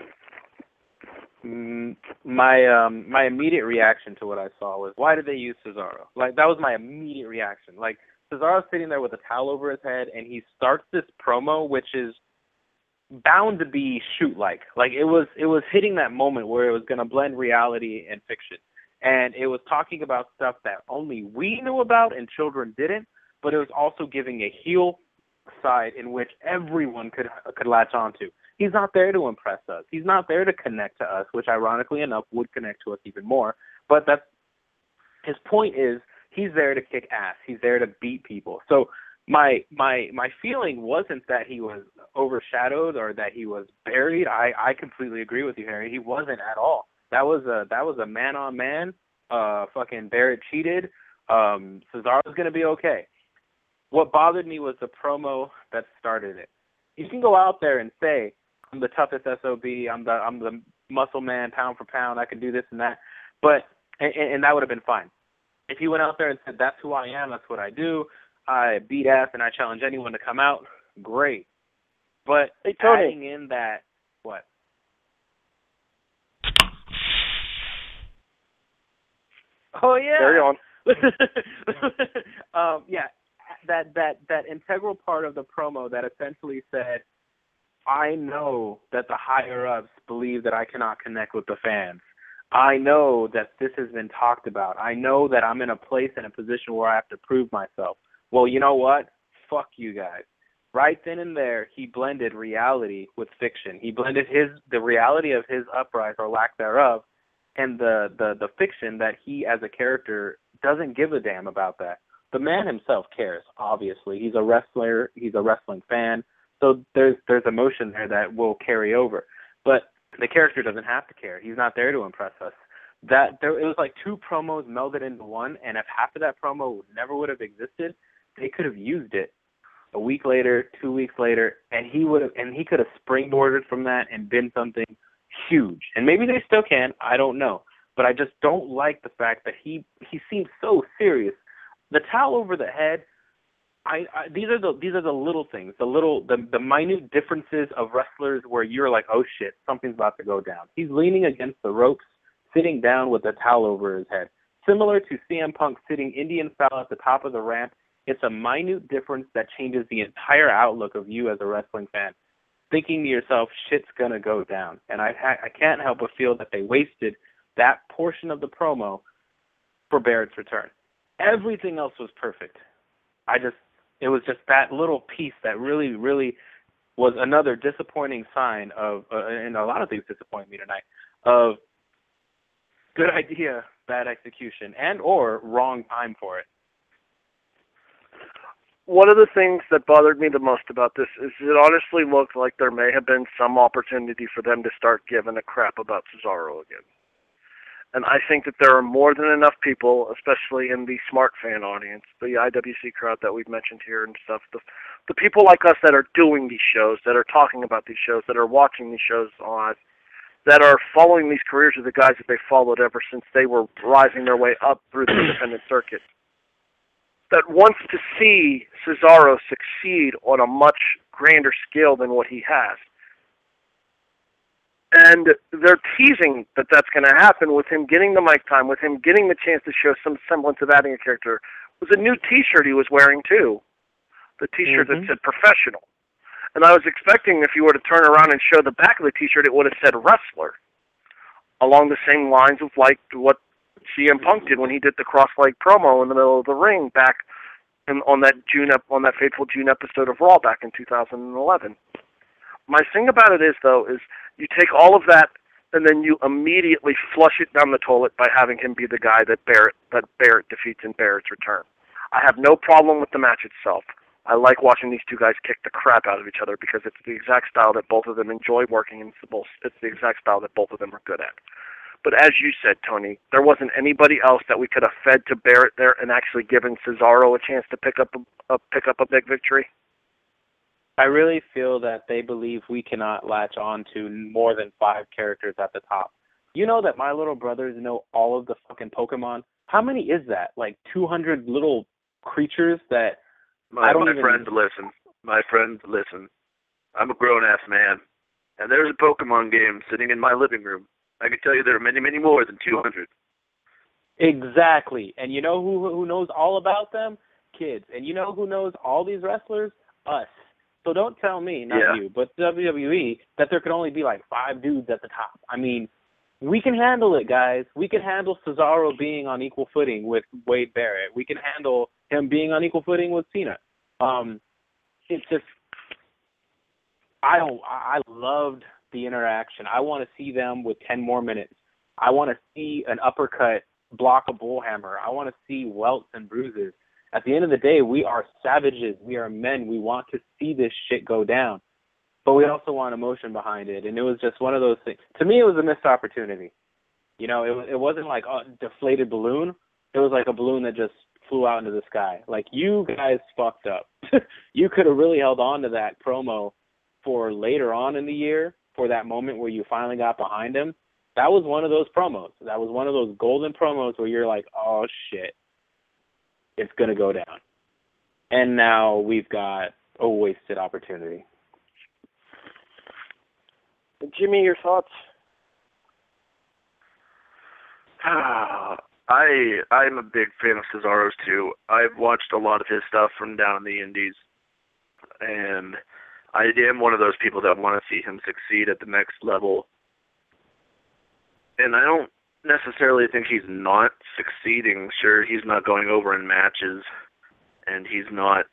My um, my immediate reaction to what I saw was, why did they use Cesaro? Like, that was my immediate reaction. Like, Cesaro's sitting there with a towel over his head, and he starts this promo, which is bound to be shoot-like. Like, it was it was hitting that moment where it was going to blend reality and fiction. And it was talking about stuff that only we knew about and children didn't, but it was also giving a heel side in which everyone could could latch onto. He's not there to impress us. He's not there to connect to us, which ironically enough would connect to us even more. But that's, his point is, he's there to kick ass. He's there to beat people. So My my my feeling wasn't that he was overshadowed or that he was buried. I, I completely agree with you, Harry. He wasn't at all. That was a that was a man on man. Uh, fucking Barrett cheated. Um, Cesaro's gonna be okay. What bothered me was the promo that started it. You can go out there and say, I'm the toughest S O B. I'm the I'm the muscle man, pound for pound. I can do this and that. But and, and that would have been fine. If he went out there and said, that's who I am. That's what I do. I beat ass and I challenge anyone to come out, great. But hey, Tony, adding in that, what? Oh, yeah. Carry on. um, yeah, that, that, that integral part of the promo that essentially said, I know that the higher-ups believe that I cannot connect with the fans. I know that this has been talked about. I know that I'm in a place and a position where I have to prove myself. Well, you know what? Fuck you guys. Right then and there, he blended reality with fiction. He blended his the reality of his uprise or lack thereof and the, the, the fiction that he as a character doesn't give a damn about that. The man himself cares, obviously. He's a wrestler. He's a wrestling fan. So there's there's emotion there that will carry over. But the character doesn't have to care. He's not there to impress us. That there, it was like two promos melded into one, and if half of that promo never would have existed, they could have used it a week later, two weeks later, and he would have, and he could have springboarded from that and been something huge. And maybe they still can. I don't know, but I just don't like the fact that he he seems so serious. The towel over the head. I, I these are the these are the little things, the little the the minute differences of wrestlers where you're like, oh shit, something's about to go down. He's leaning against the ropes, sitting down with a towel over his head, similar to C M Punk sitting Indian style at the top of the ramp. It's a minute difference that changes the entire outlook of you as a wrestling fan. thinking to yourself, shit's going to go down. And I ha- I can't help but feel that they wasted that portion of the promo for Barrett's return. Everything else was perfect. I just, it was just that little piece that really, really was another disappointing sign of, uh, and a lot of things disappoint me tonight, of good idea, bad execution, and or wrong time for it. One of the things that bothered me the most about this is it honestly looked like there may have been some opportunity for them to start giving a crap about Cesaro again. And I think that there are more than enough people, especially in the smart fan audience, the I W C crowd that we've mentioned here and stuff, the, the people like us that are doing these shows, that are talking about these shows, that are watching these shows on, that are following these careers of the guys that they followed ever since they were rising their way up through the independent circuit, that wants to see Cesaro succeed on a much grander scale than what he has. And they're teasing that that's going to happen with him getting the mic time, with him getting the chance to show some semblance of adding a character. It was a new T-shirt he was wearing, too. The T-shirt mm-hmm. that said professional. And I was expecting if you were to turn around and show the back of the T-shirt, it would have said wrestler, along the same lines of like what C M Punk did when he did the cross-leg promo in the middle of the ring back in, on that June on that fateful June episode of Raw back in two thousand eleven. My thing about it is, though, is you take all of that and then you immediately flush it down the toilet by having him be the guy that Barrett that Barrett defeats in Barrett's return. I have no problem with the match itself. I like watching these two guys kick the crap out of each other because it's the exact style that both of them enjoy working, and it's the exact style that both of them are good at. But as you said, Tony, there wasn't anybody else that we could have fed to Barrett there and actually given Cesaro a chance to pick up a, a pick up a big victory. I really feel that they believe we cannot latch on to more than five characters at the top. You know that my little brothers know all of the fucking Pokemon. How many is that? Like two hundred little creatures that my, I don't my even... friend, listen. My friend, listen. I'm a grown-ass man, and there's a Pokemon game sitting in my living room. I can tell you there are many, many more than two hundred. Exactly. And you know who who knows all about them? Kids. And you know who knows all these wrestlers? Us. So don't tell me, not yeah. you, but W W E, that there could only be like five dudes at the top. I mean, we can handle it, guys. We can handle Cesaro being on equal footing with Wade Barrett. We can handle him being on equal footing with Cena. Um, it's just, I don't, I loved the interaction. I want to see them with ten more minutes. I want to see an uppercut block a bullhammer. I want to see welts and bruises. At the end of the day, we are savages. We are men. We want to see this shit go down. But we also want emotion behind it. And it was just one of those things. To me, it was a missed opportunity. You know, it, it wasn't like a deflated balloon. It was like a balloon that just flew out into the sky. Like, you guys fucked up. You could have really held on to that promo for later on in the year, for that moment where you finally got behind him. That was one of those promos. That was one of those golden promos where you're like, oh, shit, it's going to go down. And now we've got a wasted opportunity. Jimmy, your thoughts? I, I'm a big fan of Cesaro's, too. I've watched a lot of his stuff from down in the Indies, and I am one of those people that want to see him succeed at the next level. And I don't necessarily think he's not succeeding. Sure, he's not going over in matches, and he's not,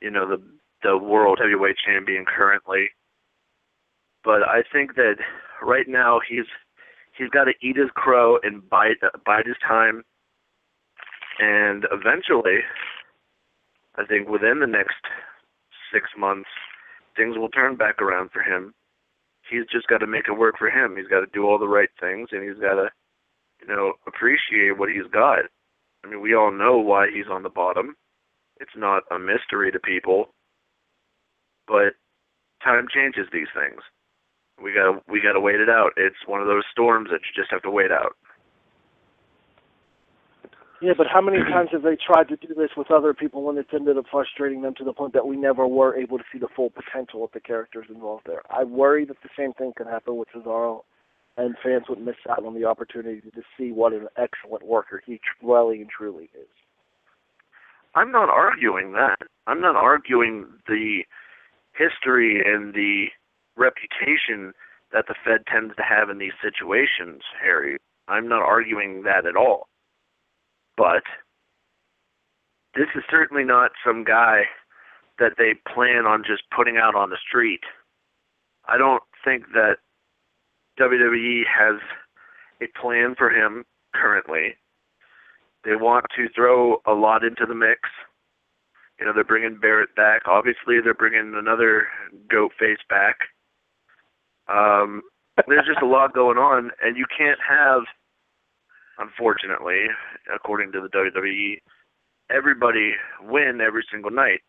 you know, the the world heavyweight champion currently. But I think that right now he's he's got to eat his crow and bite bite his time. And eventually, I think within the next six months, things will turn back around for him. He's just got to make it work for him. He's got to do all the right things, and he's got to, you know, appreciate what he's got. I mean, we all know why he's on the bottom. It's not a mystery to people, but time changes these things. We got we got to wait it out. It's one of those storms that you just have to wait out. Yeah, but how many times have they tried to do this with other people and it's ended up frustrating them to the point that we never were able to see the full potential of the characters involved there? I worry that the same thing could happen with Cesaro, and fans would miss out on the opportunity to see what an excellent worker he really and truly is. I'm not arguing that. I'm not arguing the history and the reputation that the Fed tends to have in these situations, Harry. I'm not arguing that at all. But this is certainly not some guy that they plan on just putting out on the street. I don't think that W W E has a plan for him currently. They want to throw a lot into the mix. You know, they're bringing Barrett back. Obviously, they're bringing another goat face back. Um, there's just a lot going on, and you can't have, unfortunately, according to the W W E, everybody win every single night.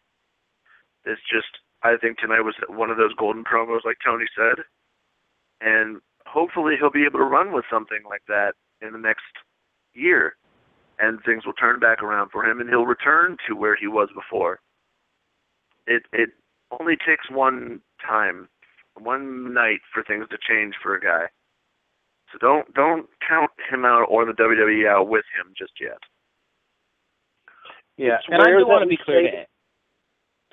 It's just, I think tonight was one of those golden promos, like Tony said, and hopefully he'll be able to run with something like that in the next year, and things will turn back around for him, and he'll return to where he was before. It it only takes one time, one night for things to change for a guy. So don't don't count him out or the W W E out with him just yet. Yeah, it's and I do want to be clear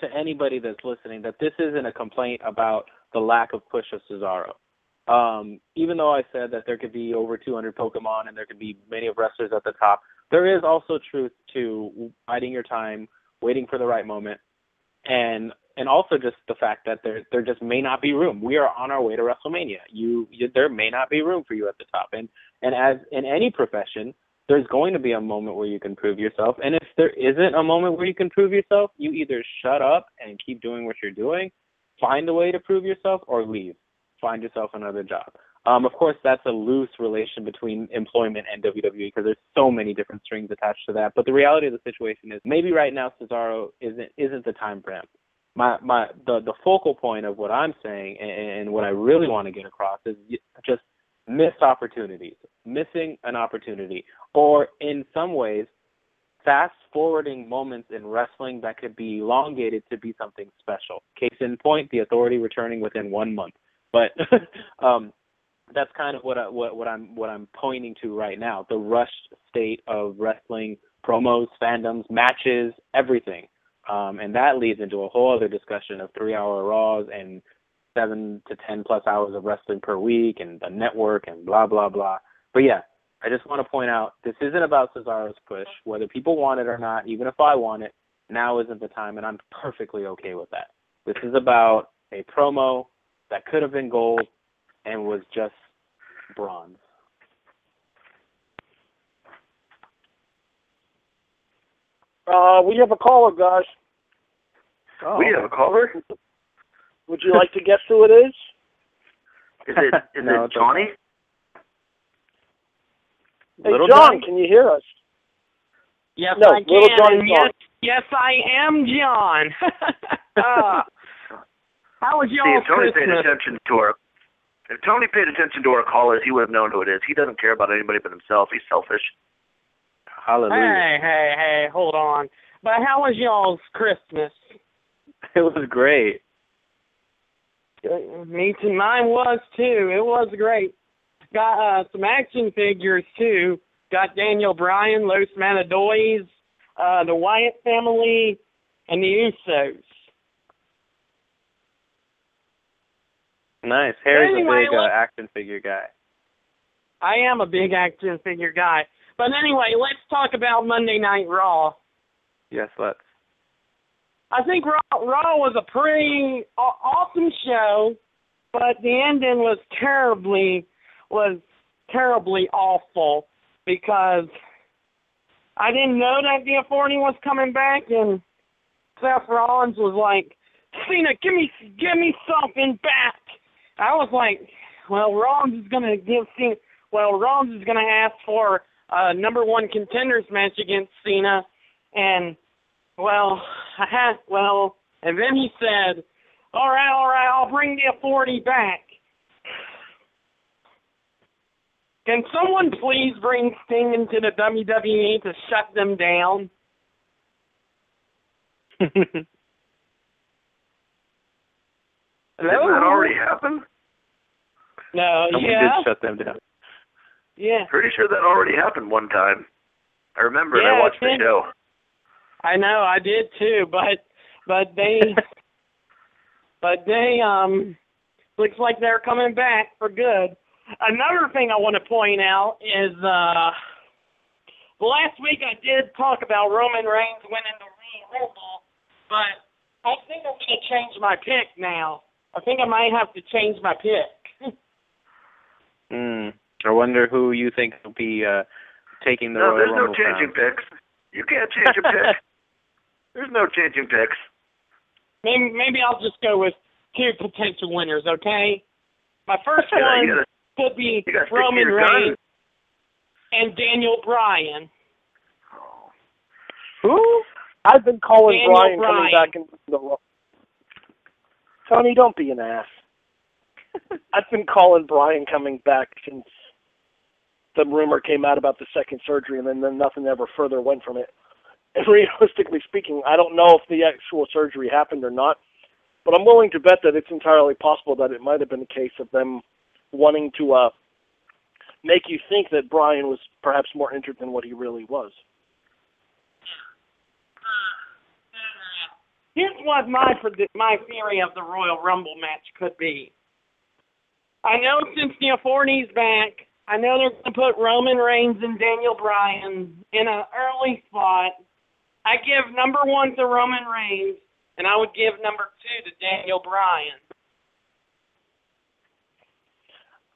to, to anybody that's listening that this isn't a complaint about the lack of push of Cesaro. Um, even though I said that there could be over two hundred Pokemon and there could be many of wrestlers at the top, there is also truth to biding your time, waiting for the right moment, and and also just the fact that there there just may not be room. We are on our way to WrestleMania. You, you there may not be room for you at the top, and and as in any profession, there's going to be a moment where you can prove yourself. And if there isn't a moment where you can prove yourself, you either shut up and keep doing what you're doing, find a way to prove yourself, or leave, find yourself another job. Um, of course, that's a loose relation between employment and W W E because there's so many different strings attached to that. But the reality of the situation is maybe right now Cesaro isn't isn't the time for him. My my the, the focal point of what I'm saying and, and what I really want to get across is just missed opportunities, missing an opportunity, or in some ways fast-forwarding moments in wrestling that could be elongated to be something special. Case in point, the Authority returning within one month. But um, that's kind of what, I, what what I'm what I'm pointing to right now. The rushed state of wrestling, promos, fandoms, matches, everything, um, and that leads into a whole other discussion of three-hour Raws and seven to ten plus hours of wrestling per week, and the network, and blah blah blah. But yeah, I just want to point out this isn't about Cesaro's push, whether people want it or not. Even if I want it, now isn't the time, and I'm perfectly okay with that. This is about a promo that could have been gold and was just bronze. Uh, we have a caller, guys. Oh. We have a caller? Would you like to guess who it is? Is it, is no, it Johnny? Hey, Little John, Johnny? Can you hear us? Yes, no, I Little can. Yes, yes, I am John. uh. How was y'all? See, if Tony Christmas? paid attention to our, if Tony paid attention to our callers, he would have known who it is. He doesn't care about anybody but himself. He's selfish. Hallelujah. Hey, hey, hey! Hold on. But how was y'all's Christmas? It was great. Me too. Mine was too. It was great. Got uh, some action figures too. Got Daniel Bryan, Los Manadoes, uh, the Wyatt family, and the Usos. Nice. Harry's anyway, a big uh, action figure guy. I am a big action figure guy. But anyway, let's talk about Monday Night Raw. Yes, let's. I think Raw, Raw was a pretty awesome show, but the ending was terribly, was terribly awful because I didn't know that the Authority was coming back, and Seth Rollins was like, Cena, give me, give me something back. I was like, well, Rollins is going to give Cena, well, Rollins is going to ask for a number one contenders match against Cena, and, well, I had, well, and then he said, all right, all right, I'll bring the Authority back. Can someone please bring Sting into the W W E to shut them down? Didn't that already happen? No, Someone yeah. did shut them down. Yeah. Pretty sure that already happened one time. I remember yeah, and I watched the show. I know, I did too, but but they but they um Looks like they're coming back for good. Another thing I want to point out is uh, last week I did talk about Roman Reigns winning the Royal Rumble, but I think I'm going to change my pick now. I think I might have to change my pick. Hmm. I wonder who you think will be uh, taking the no, Royal Rumble. No, there's no changing picks. You can't change a pick. There's no changing picks. Maybe, maybe I'll just go with two potential winners, okay? My first yeah, one gotta, could be Roman Reigns and Daniel Bryan. Oh. Who? I've been calling Daniel Bryan, Bryan coming back into the Rumble. Tony, don't be an ass. I've been calling Bryan coming back since the rumor came out about the second surgery, and then, then nothing ever further went from it. And realistically speaking, I don't know if the actual surgery happened or not, but I'm willing to bet that it's entirely possible that it might have been a case of them wanting to uh, make you think that Bryan was perhaps more injured than what he really was. Here's what my my theory of the Royal Rumble match could be. I know since Giovanni's back, I know they're going to put Roman Reigns and Daniel Bryan in an early spot. I give number one to Roman Reigns, and I would give number two to Daniel Bryan.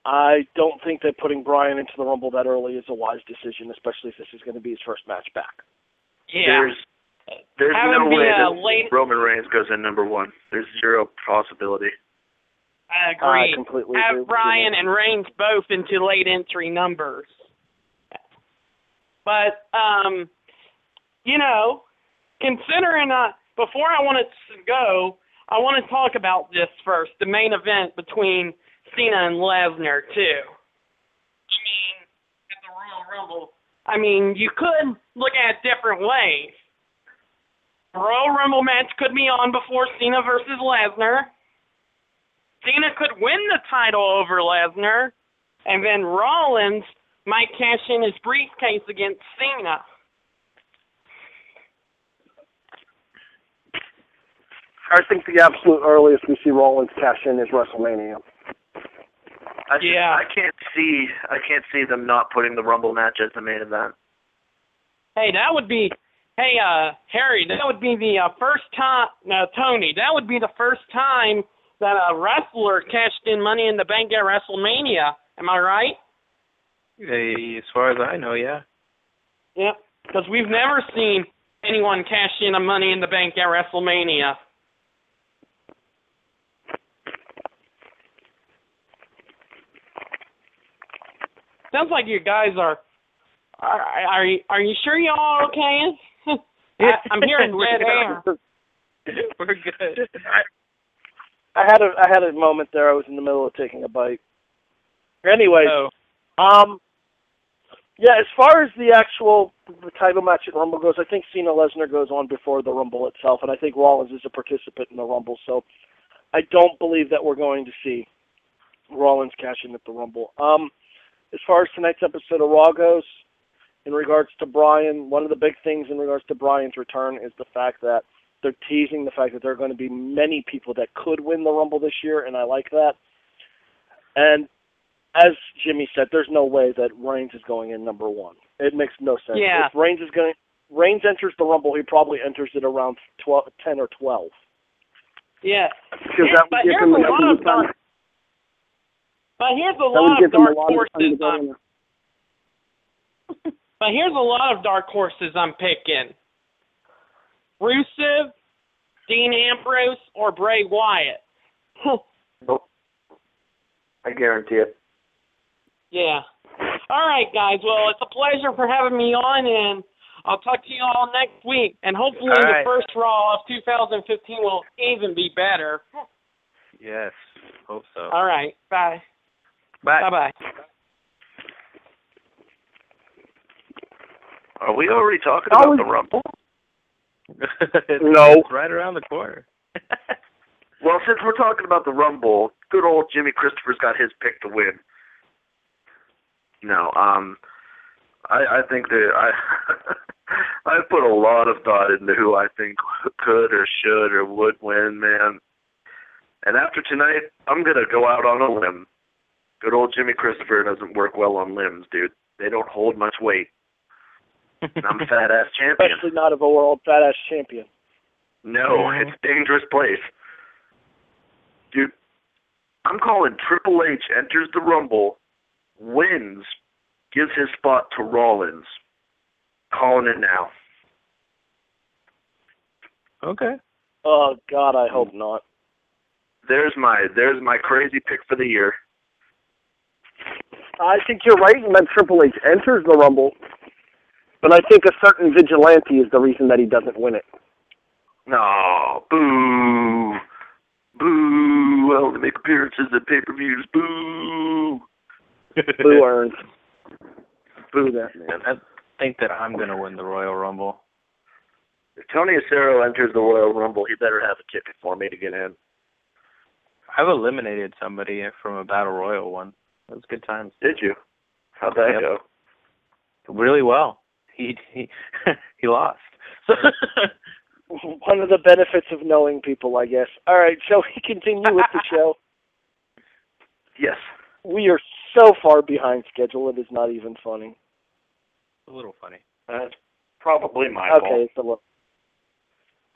I don't think that putting Bryan into the Rumble that early is a wise decision, especially if this is going to be his first match back. Yeah. There's There's no way that late... Roman Reigns goes in number one. There's zero possibility. I agree. I completely Have agree Bryan and Reigns both into late entry numbers. But, um, you know, considering, uh, before I want to go, I want to talk about this first, the main event between Cena and Lesnar, too. I mean, at the Royal Rumble, I mean, you could look at it different ways. Royal Rumble match could be on before Cena versus Lesnar. Cena could win the title over Lesnar, and then Rollins might cash in his briefcase against Cena. I think the absolute earliest we see Rollins cash in is WrestleMania. I just, yeah, I can't see. I can't see them not putting the Rumble match as the main event. Hey, that would be. Hey, uh, Harry, that would be the uh, first time, no, Tony, that would be the first time that a wrestler cashed in Money in the Bank at WrestleMania. Am I right? Hey, as far as I know, yeah. Yep, because we've never seen anyone cash in a Money in the Bank at WrestleMania. Sounds like you guys are, are, are, you, are you sure y'all are okay? I, I'm hearing red hair. We're good. I, I had a I had a moment there. I was in the middle of taking a bite. Anyway, oh. um, yeah. As far as the actual the title match at Rumble goes, I think Cena Lesnar goes on before the Rumble itself, and I think Rollins is a participant in the Rumble. So I don't believe that we're going to see Rollins cash in at the Rumble. Um, as far as tonight's episode of Raw goes. In regards to Bryan, one of the big things in regards to Bryan's return is the fact that they're teasing the fact that there are going to be many people that could win the Rumble this year, and I like that. And as Jimmy said, there's no way that Reigns is going in number one. It makes no sense. Yeah. If Reigns is going, Reigns enters the Rumble, he probably enters it around twelve, ten or twelve. Yeah. Because that would give him enough time. But here's a lot of dark horses. But here's a lot of dark horses I'm picking. Rusev, Dean Ambrose, or Bray Wyatt? Nope. I guarantee it. Yeah. All right, guys. Well, it's a pleasure for having me on, and I'll talk to you all next week. And hopefully right. The first Raw of two thousand fifteen will even be better. Yes. Hope so. All right. Bye. Bye. Bye-bye. Are we already talking about the Rumble? No. It's right around the corner. Well, since we're talking about the Rumble, good old Jimmy Christopher's got his pick to win. No, um, I, I think that I I put a lot of thought into who I think could or should or would win, man. And after tonight, I'm going to go out on a limb. Good old Jimmy Christopher doesn't work well on limbs, dude. They don't hold much weight. And I'm a fat-ass champion. Especially not of a world fat-ass champion. No, it's a dangerous place. Dude, I'm calling Triple H enters the Rumble, wins, gives his spot to Rollins. Calling it now. Okay. Oh, God, I hope not. There's my there's my crazy pick for the year. I think you're right in that Triple H enters the Rumble, but I think a certain vigilante is the reason that he doesn't win it. No, boo. Boo. I only make appearances at pay-per-views. Boo. Boo earns. Boo that, man. I think that I'm going to win the Royal Rumble. If Tony Acero enters the Royal Rumble, he better have a ticket for me to get in. I've eliminated somebody from a Battle Royal one. That was good times. Did you? How'd that yep. go? Really well. He he, he lost. One of the benefits of knowing people, I guess. All right, shall we continue with the show? Yes. We are so far behind schedule, it is not even funny. A little funny. That's probably my fault. Okay, it's a little.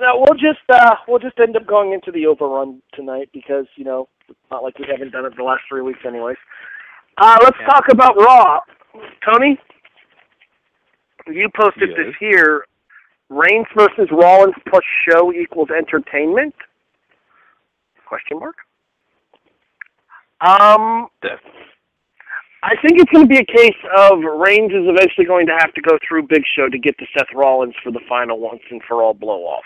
No, we'll just uh, we'll just end up going into the overrun tonight because, you know, it's not like we haven't done it the last three weeks anyways. Uh, let's yeah. talk about Raw. Tony, you posted yes. this here. Reigns versus Rollins plus show equals entertainment? Question mark. Um, Death. I think it's going to be a case of Reigns is eventually going to have to go through Big Show to get to Seth Rollins for the final once and for all blow-off.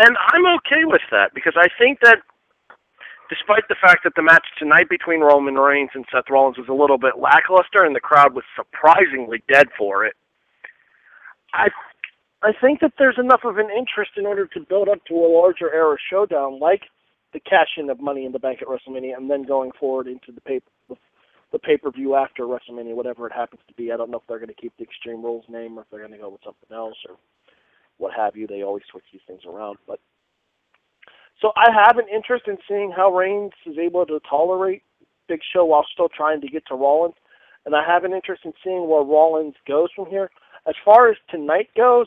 And I'm okay with that, because I think that despite the fact that the match tonight between Roman Reigns and Seth Rollins was a little bit lackluster and the crowd was surprisingly dead for it, I I think that there's enough of an interest in order to build up to a larger era showdown, like the cash-in of Money in the Bank at WrestleMania and then going forward into the pay, the pay-per-view after WrestleMania, whatever it happens to be. I don't know if they're going to keep the Extreme Rules name or if they're going to go with something else or what have you. They always switch these things around. But so I have an interest in seeing how Reigns is able to tolerate Big Show while still trying to get to Rollins, and I have an interest in seeing where Rollins goes from here. As far as tonight goes,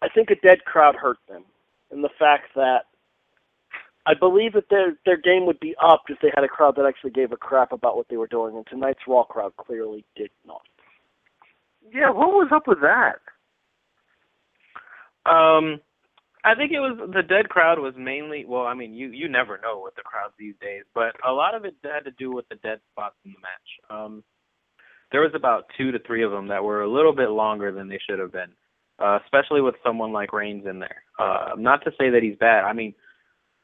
I think a dead crowd hurt them, and the fact that I believe that their their game would be up if they had a crowd that actually gave a crap about what they were doing, and tonight's Raw crowd clearly did not. Yeah, what was up with that? Um, I think it was the dead crowd was mainly, well, I mean, you, you never know with the crowds these days, but a lot of it had to do with the dead spots in the match. Um, there was about two to three of them that were a little bit longer than they should have been. Uh, especially with someone like Reigns in there. Uh, not to say that he's bad. I mean,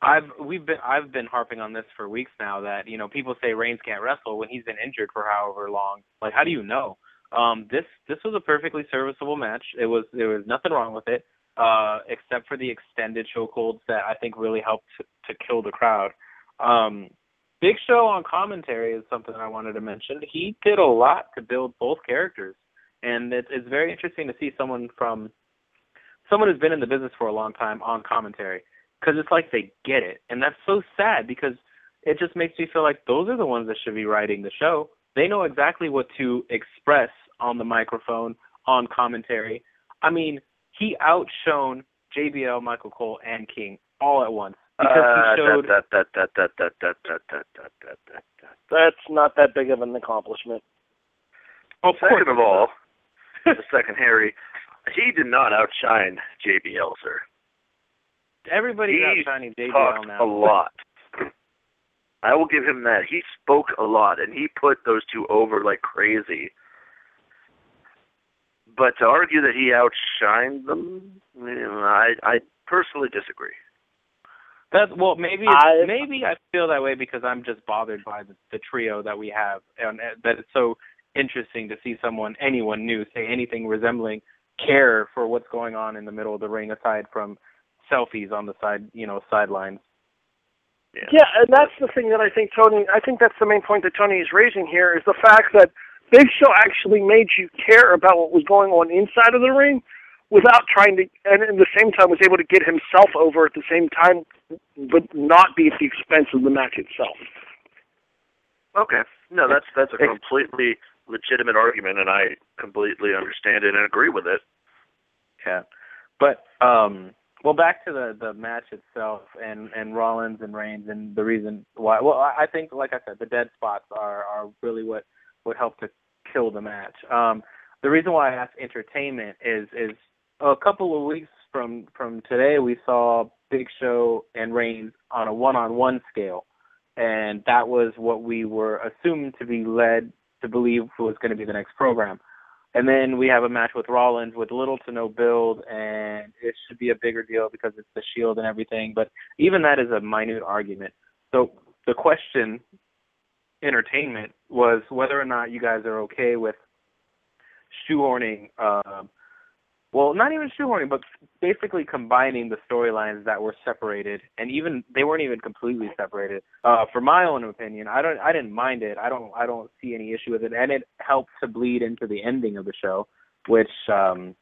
I've we've been I've been harping on this for weeks now that, you know, people say Reigns can't wrestle when he's been injured for however long. Like, how do you know? Um, this this was a perfectly serviceable match. It was there was nothing wrong with it, uh, except for the extended chokeholds that I think really helped to, to kill the crowd. Um, Big Show on commentary is something I wanted to mention. He did a lot to build both characters. And it's, it's very interesting to see someone from someone who's been in the business for a long time on commentary, because it's like they get it. And that's so sad because it just makes me feel like those are the ones that should be writing the show. They know exactly what to express on the microphone, on commentary. I mean, he outshone J B L, Michael Cole, and King all at once. Because he showed... uh, that, that, that, that, that, that, that, that, that. That's not that big of an accomplishment. Oh, second of all, the second Harry, he did not outshine J B L, sir. Everybody's he outshining J B L talked now. A lot. I will give him that. He spoke a lot, and he put those two over like crazy. But to argue that he outshined them, you know, I, I personally disagree. That's, well, maybe I, maybe I feel that way because I'm just bothered by the, the trio that we have, and that it's so interesting to see someone, anyone new, say anything resembling care for what's going on in the middle of the ring, aside from selfies on the side, you know, sidelines. Yeah. yeah, and that's the thing that I think Tony, I think that's the main point that Tony is raising here, is the fact that Big Show actually made you care about what was going on inside of the ring, without trying to, and at the same time was able to get himself over at the same time, but not be at the expense of the match itself. Okay. No, that's that's a completely legitimate argument, and I completely understand it and agree with it. Yeah. But, um, well, back to the, the match itself and, and Rollins and Reigns and the reason why. Well, I think, like I said, the dead spots are, are really what, what helped to kill the match. Um, the reason why I asked entertainment is is a couple of weeks from, from today, we saw Big Show and Reigns on a one-on-one scale. And that was what we were assumed to be led to believe was going to be the next program. And then we have a match with Rollins with little to no build, and it should be a bigger deal because it's the Shield and everything. But even that is a minute argument. So the question, entertainment, was whether or not you guys are okay with shoehorning, um, well, not even shoehorning, but basically combining the storylines that were separated, and even they weren't even completely separated. Uh, for my own opinion, I don't, I didn't mind it. I don't, I don't see any issue with it, and it helped to bleed into the ending of the show, which um,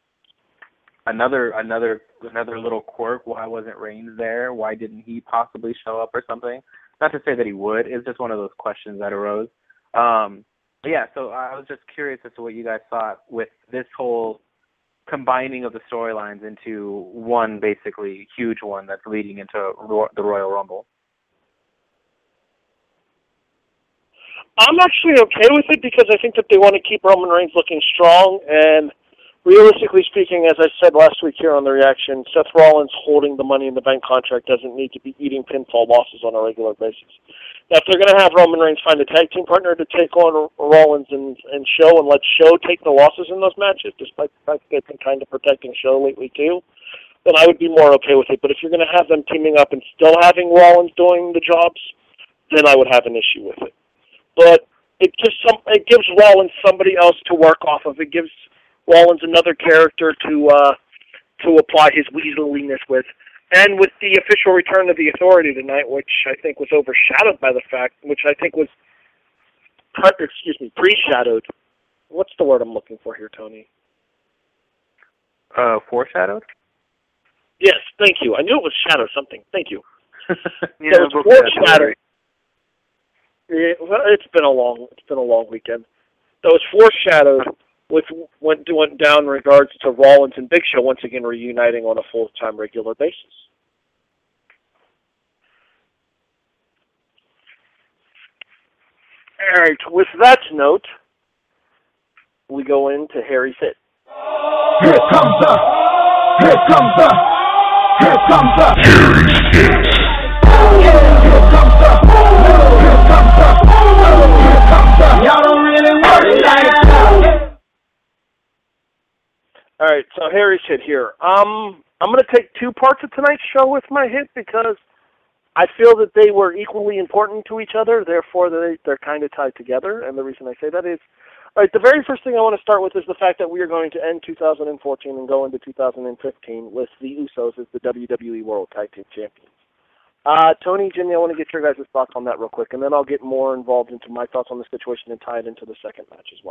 another, another, another little quirk. Why wasn't Reigns there? Why didn't he possibly show up or something? Not to say that he would. It's just one of those questions that arose. Um, yeah. So I was just curious as to what you guys thought with this whole combining of the storylines into one basically huge one that's leading into ro- the Royal Rumble. I'm actually okay with it because I think that they want to keep Roman Reigns looking strong, and realistically speaking, as I said last week here on The Reaction, Seth Rollins holding the Money in the Bank contract doesn't need to be eating pinfall losses on a regular basis. Now, if they're going to have Roman Reigns find a tag team partner to take on Rollins and, and Show, and let Show take the losses in those matches, despite the fact that they've been kind of protecting Show lately too, then I would be more okay with it. But if you're going to have them teaming up and still having Rollins doing the jobs, then I would have an issue with it. But it just some, it gives Rollins somebody else to work off of. It gives Rollins another character to uh, to apply his weaseliness with. And with the official return of the Authority tonight, which I think was overshadowed by the fact, which I think was, excuse me, pre-shadowed. What's the word I'm looking for here, Tony? Uh, foreshadowed? Yes, thank you. I knew it was shadow something. Thank you. Yeah, so it's foreshadowed. It, well, it's been a long, it's been a long weekend. So it's foreshadowed with what went down in regards to Rollins and Big Show once again reuniting on a full-time regular basis. All right, with that note, we go into Harry's Hit. Here comes the, here comes the, here comes the, Harry's Hit. Here comes the, here comes the, here comes the, y'all don't really work like that. All right, so Harry's Hit here. Um, I'm going to take two parts of tonight's show with my hit because I feel that they were equally important to each other, therefore they, they're kind of tied together, and the reason I say that is, all right, the very first thing I want to start with is the fact that we are going to end two thousand fourteen and go into two thousand fifteen with the Usos as the W W E World Tag Team Champions. Uh, Tony, Jimmy, I want to get your guys' thoughts on that real quick, and then I'll get more involved into my thoughts on the situation and tie it into the second match as well.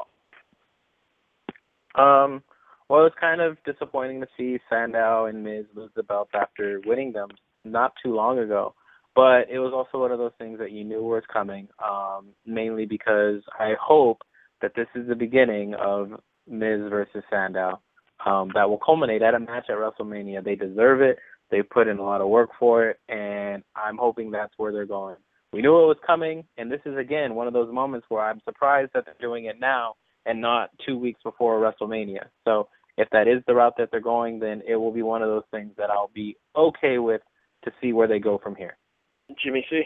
Um... Well, it's kind of disappointing to see Sandow and Miz lose the belts after winning them not too long ago. But it was also one of those things that you knew was coming, um, mainly because I hope that this is the beginning of Miz versus Sandow. Um, that will culminate at a match at WrestleMania. They deserve it. They put in a lot of work for it, and I'm hoping that's where they're going. We knew it was coming, and this is, again, one of those moments where I'm surprised that they're doing it now and not two weeks before WrestleMania. So if that is the route that they're going, then it will be one of those things that I'll be okay with to see where they go from here. Jimmy C.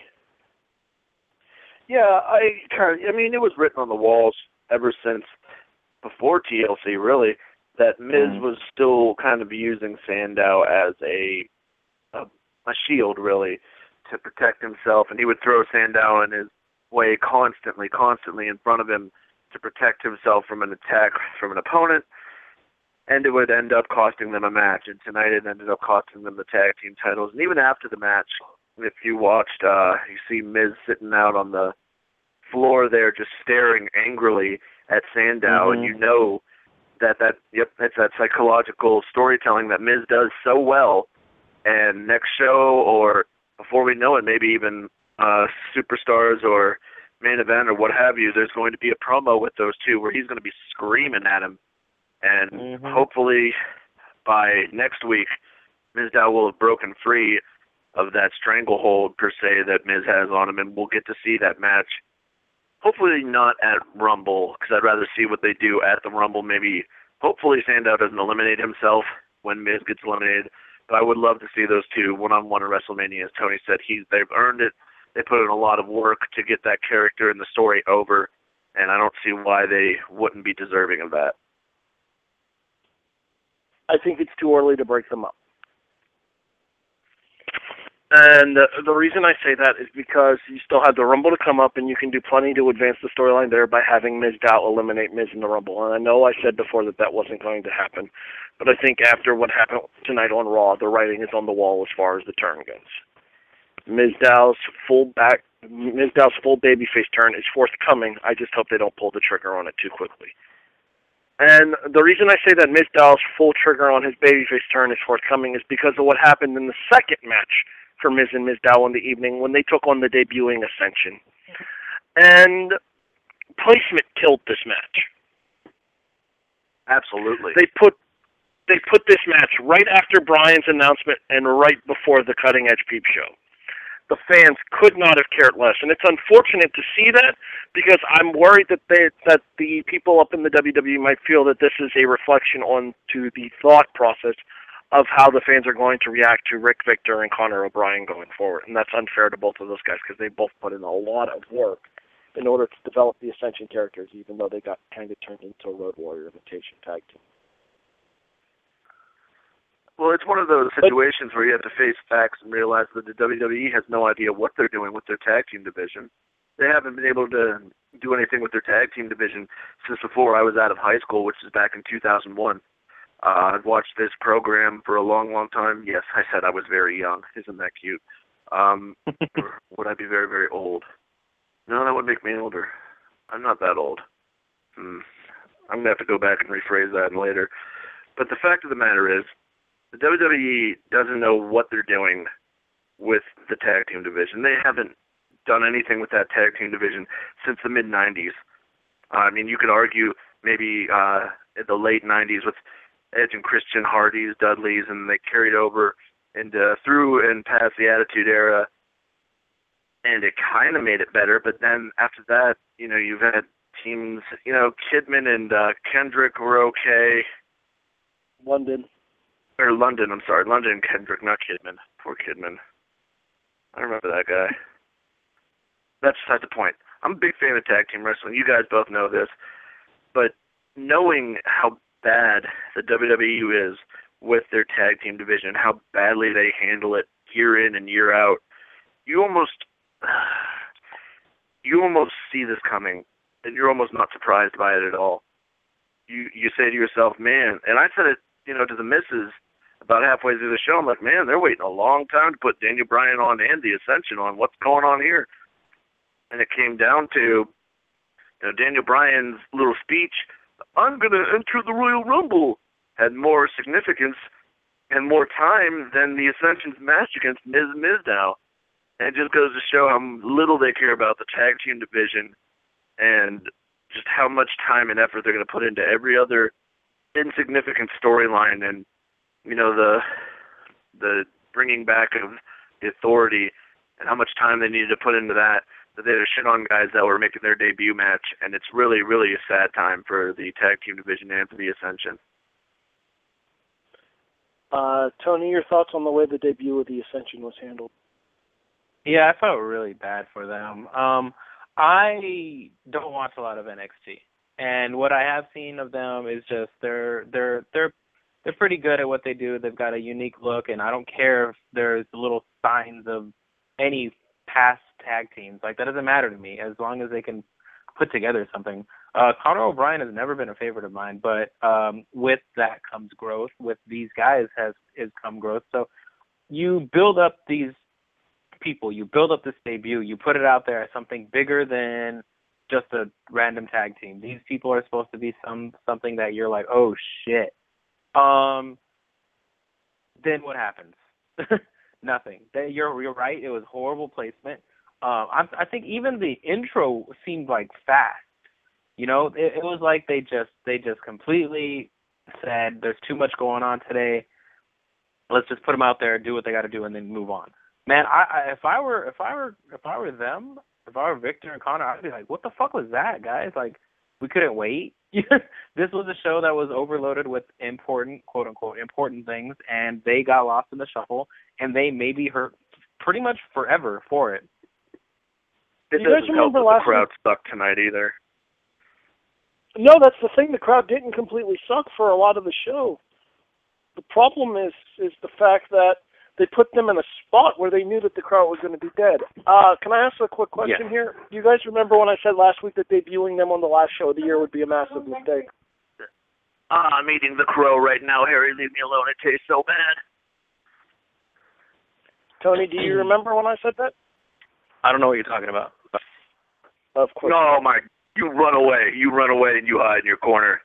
Yeah, I kind of, I mean, it was written on the walls ever since before T L C, really, that Miz mm. was still kind of using Sandow as a, a a shield, really, to protect himself, and he would throw Sandow in his way constantly, constantly in front of him to protect himself from an attack from an opponent. And it would end up costing them a match. And tonight it ended up costing them the tag team titles. And even after the match, if you watched, uh, you see Miz sitting out on the floor there just staring angrily at Sandow. Mm-hmm. And you know that that yep, it's that psychological storytelling that Miz does so well. And next show, or before we know it, maybe even uh, Superstars or Main Event or what have you, there's going to be a promo with those two where he's going to be screaming at him. And mm-hmm. hopefully by next week, Miz Dow will have broken free of that stranglehold, per se, that Miz has on him, and we'll get to see that match. Hopefully not at Rumble, because I'd rather see what they do at the Rumble. Maybe, hopefully Sandow doesn't eliminate himself when Miz gets eliminated. But I would love to see those two one-on-one at WrestleMania. As Tony said, he's, they've earned it. They put in a lot of work to get that character and the story over, and I don't see why they wouldn't be deserving of that. I think it's too early to break them up. And uh, the reason I say that is because you still have the Rumble to come up, and you can do plenty to advance the storyline there by having Miz Dow eliminate Miz in the Rumble. And I know I said before that that wasn't going to happen, but I think after what happened tonight on Raw, the writing is on the wall as far as the turn goes. Miz Dow's full back, Miz Dow's full babyface turn is forthcoming. I just hope they don't pull the trigger on it too quickly. And the reason I say that Miz Dow's full trigger on his babyface turn is forthcoming is because of what happened in the second match for Miz and Miz Dow in the evening when they took on the debuting Ascension. And placement killed this match. Absolutely. They put they put this match right after Bryan's announcement and right before the Cutting Edge Peep Show. The fans could not have cared less, and it's unfortunate to see that because I'm worried that they, that the people up in the W W E might feel that this is a reflection on to the thought process of how the fans are going to react to Rick Victor and Conor O'Brien going forward. And that's unfair to both of those guys because they both put in a lot of work in order to develop the Ascension characters, even though they got kind of turned into a Road Warrior imitation tag team. Well, it's one of those situations where you have to face facts and realize that the W W E has no idea what they're doing with their tag team division. They haven't been able to do anything with their tag team division since before I was out of high school, which is back in two thousand one. Uh, I've watched this program for a long, long time. Yes, I said I was very young. Isn't that cute? Um, would I be very, very old? No, that would make me older. I'm not that old. Hmm. I'm going to have to go back and rephrase that later. But the fact of the matter is, the W W E doesn't know what they're doing with the tag team division. They haven't done anything with that tag team division since the mid nineties. Uh, I mean, you could argue maybe uh, in the late nineties with Edge and Christian, Hardys, Dudleys, and they carried over and uh, through and past the Attitude Era, and it kind of made it better. But then after that, you know, you've had teams, you know, Kidman and uh, Kendrick were okay. London. Or London, I'm sorry. London and Kendrick, not Kidman. Poor Kidman. I remember that guy. That's beside the point. I'm a big fan of tag team wrestling. You guys both know this. But knowing how bad the W W E is with their tag team division, how badly they handle it year in and year out, you almost, you almost see this coming, and you're almost not surprised by it at all. You you say to yourself, man, and I said it, you know, to the missus about halfway through the show. I'm like, man, they're waiting a long time to put Daniel Bryan on and the Ascension on. What's going on here? And it came down to, you know, Daniel Bryan's little speech, I'm going to enter the Royal Rumble, had more significance and more time than the Ascension's match against Miz and Miz Dow. And it just goes to show how little they care about the tag team division and just how much time and effort they're going to put into every other insignificant storyline. And, you know, the the bringing back of the Authority and how much time they needed to put into that, that they had to shit on guys that were making their debut match. And it's really, really a sad time for the tag team division and for the Ascension. Uh, Tony, your thoughts on the way the debut of the Ascension was handled? Yeah, I felt really bad for them. Um, I don't watch a lot of N X T. And what I have seen of them is just they're they're they're they're pretty good at what they do. They've got a unique look, and I don't care if there's little signs of any past tag teams. Like, that doesn't matter to me as long as they can put together something. Uh, Conor O'Brien has never been a favorite of mine, but um, with that comes growth. With these guys has is come growth. So you build up these people, you build up this debut, you put it out there as something bigger than just a random tag team. These people are supposed to be some something that you're like, oh shit. Um. Then what happens? Nothing. They, you're you're right. It was horrible placement. Um. I, I think even the intro seemed like fast. You know, it, it was like they just they just completely said, "There's too much going on today. Let's just put them out there, do what they got to do, and then move on." Man, I, I if I were if I were if I were them, if I were Victor and Connor, I'd be like, "What the fuck was that, guys? Like, we couldn't wait." This was a show that was overloaded with important, quote unquote, important things, and they got lost in the shuffle, and they may be hurt pretty much forever for it. It you doesn't help that the crowd sucked tonight either. No, that's the thing. The crowd didn't completely suck for a lot of the show. The problem is is the fact that they put them in a spot where they knew that the crowd was going to be dead. Uh, can I ask a quick question yeah. here? Do you guys remember when I said last week that debuting them on the last show of the year would be a massive mistake? Ah, I'm eating the crow right now, Harry. Leave me alone. It tastes so bad. Tony, do you remember when I said that? I don't know what you're talking about. Of course. No, my... You run away. You run away and you hide in your corner.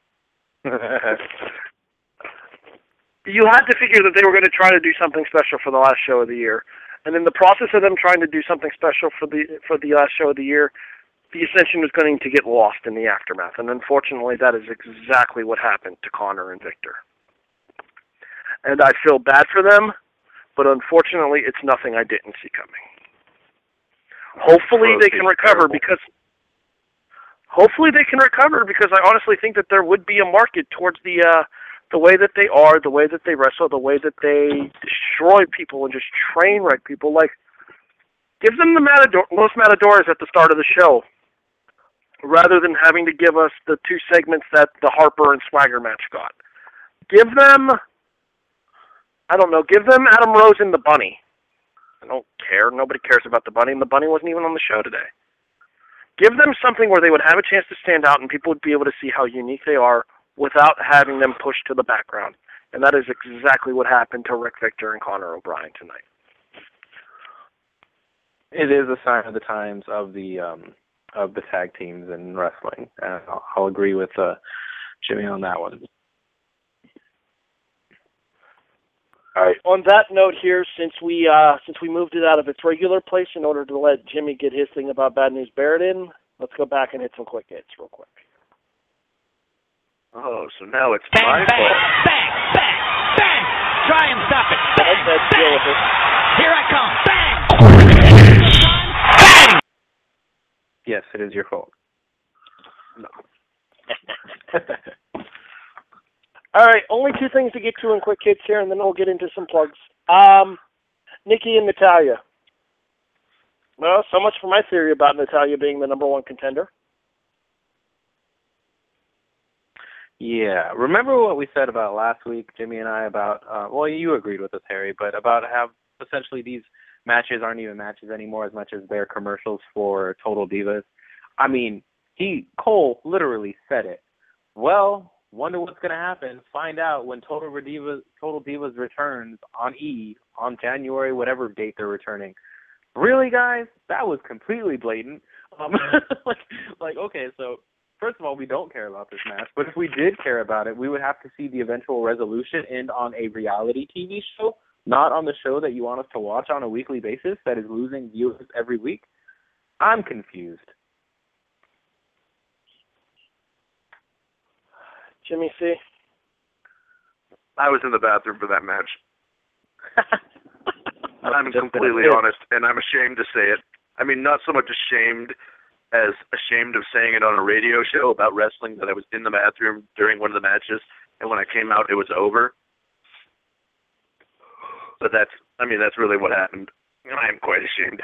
You had to figure that they were going to try to do something special for the last show of the year. And in the process of them trying to do something special for the for the last show of the year, the Ascension was going to get lost in the aftermath. And unfortunately, that is exactly what happened to Connor and Victor. And I feel bad for them, but unfortunately, it's nothing I didn't see coming. Hopefully, they can recover because... Hopefully they can recover because I honestly think that there would be a market towards the uh, the way that they are, the way that they wrestle, the way that they destroy people and just train wreck people. Like, give them the matador, Los Matadores at the start of the show rather than having to give us the two segments that the Harper and Swagger match got. Give them, I don't know, give them Adam Rose and the Bunny. I don't care. Nobody cares about the Bunny, and the Bunny wasn't even on the show today. Give them something where they would have a chance to stand out and people would be able to see how unique they are without having them pushed to the background. And that is exactly what happened to Rick Victor and Connor O'Brien tonight. It is a sign of the times of the um, of the tag teams in wrestling. And I'll, I'll agree with uh, Jimmy on that one. All right. On that note here, since we uh, since we moved it out of its regular place in order to let Jimmy get his thing about Bad News Barrett in, let's go back and hit some quick hits real quick. Oh, so now it's bang, my bang, fault. Bang, bang, bang! Try and stop it. Bang, bang, deal with it. Here I come. Bang! Bang! Yes, it is your fault. No. All right, only two things to get to in quick hits here, and then we'll get into some plugs. Um, Nikki and Natalya. Well, so much for my theory about Natalya being the number one contender. Yeah, remember what we said about last week, Jimmy and I, about, uh, well, you agreed with us, Harry, but about how essentially these matches aren't even matches anymore as much as they're commercials for Total Divas. I mean, he Cole literally said it. Well... Wonder what's going to happen. Find out when Total Divas, Total Divas returns on E on January, whatever date they're returning. Really, guys? That was completely blatant. Um, like, like, okay, so first of all, we don't care about this match, but if we did care about it, we would have to see the eventual resolution end on a reality T V show, not on the show that you want us to watch on a weekly basis that is losing viewers every week. I'm confused. Jimmy C. I was in the bathroom for that match. I'm completely honest, and I'm ashamed to say it. I mean, not so much ashamed as ashamed of saying it on a radio show about wrestling that I was in the bathroom during one of the matches, and when I came out, it was over. But that's, I mean, that's really what happened, and I am quite ashamed.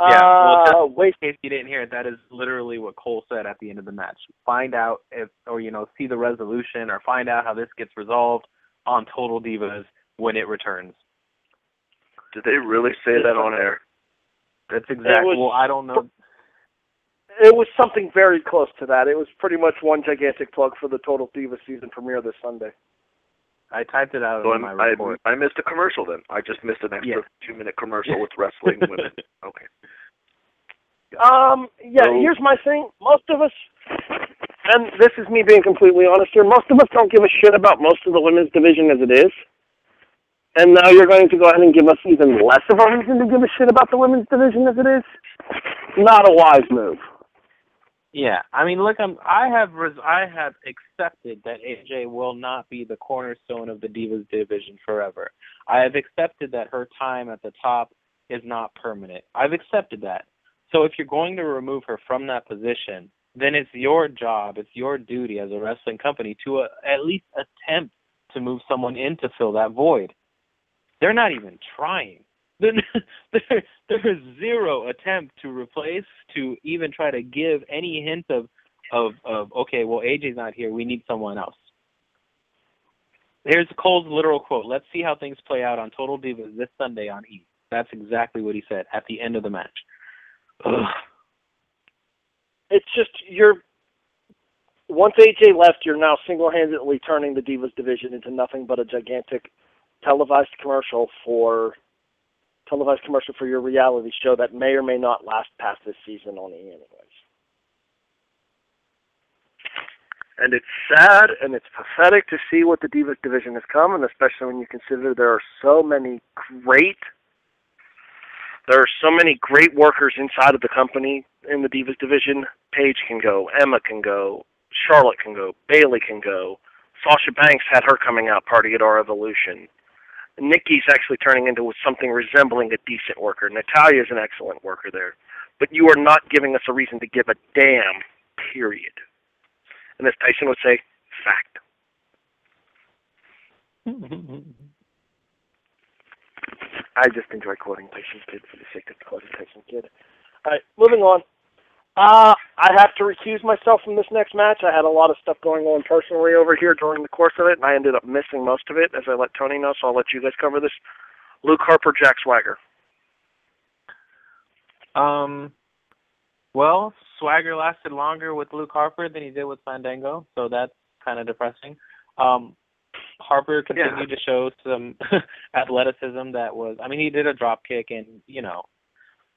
Yeah, well, uh, in case you didn't hear it, that is literally what Cole said at the end of the match. Find out if, or, you know, see the resolution or find out how this gets resolved on Total Divas when it returns. Did they really say that on air? That's exactly, well, I don't know. It was something very close to that. It was pretty much one gigantic plug for the Total Divas season premiere this Sunday. I typed it out so in my I, report. I missed a commercial then. I just missed an extra yeah. two-minute commercial with wrestling women. Okay. Um, yeah, so, here's my thing. Most of us, and this is me being completely honest here, most of us don't give a shit about most of the women's division as it is. And now you're going to go ahead and give us even less of a reason to give a shit about the women's division as it is? Not a wise move. Yeah, I mean, look, I'm, I have res- I have accepted that A J will not be the cornerstone of the Divas division forever. I have accepted that her time at the top is not permanent. I've accepted that. So if you're going to remove her from that position, then it's your job, it's your duty as a wrestling company to uh, at least attempt to move someone in to fill that void. They're not even trying. There, there is zero attempt to replace, to even try to give any hint of, of, of okay, well, A J's not here, we need someone else. Here's Cole's literal quote, "Let's see how things play out on Total Divas this Sunday on E." That's exactly what he said at the end of the match. Ugh. It's just, you're, once A J left, you're now single-handedly turning the Divas division into nothing but a gigantic televised commercial for... televised commercial for your reality show that may or may not last past this season on E anyways. And it's sad and it's pathetic to see what the Divas division has come, and especially when you consider there are so many great there are so many great workers inside of the company in the Divas division. Paige can go, Emma can go, Charlotte can go, Bayley can go, Sasha Banks had her coming out party at our Evolution. Nikki's actually turning into something resembling a decent worker. Natalia's an excellent worker there. But you are not giving us a reason to give a damn, period. And as Tyson would say, fact. I just enjoy quoting Tyson Kidd for the sake of quoting Tyson Kidd. All right, moving on. Uh, I have to recuse myself from this next match. I had a lot of stuff going on personally over here during the course of it, and I ended up missing most of it, as I let Tony know, so I'll let you guys cover this. Luke Harper, Jack Swagger. Um, well, Swagger lasted longer with Luke Harper than he did with Fandango, so that's kind of depressing. Um, Harper continued yeah. to show some athleticism that was, I mean, he did a drop kick, and, you know,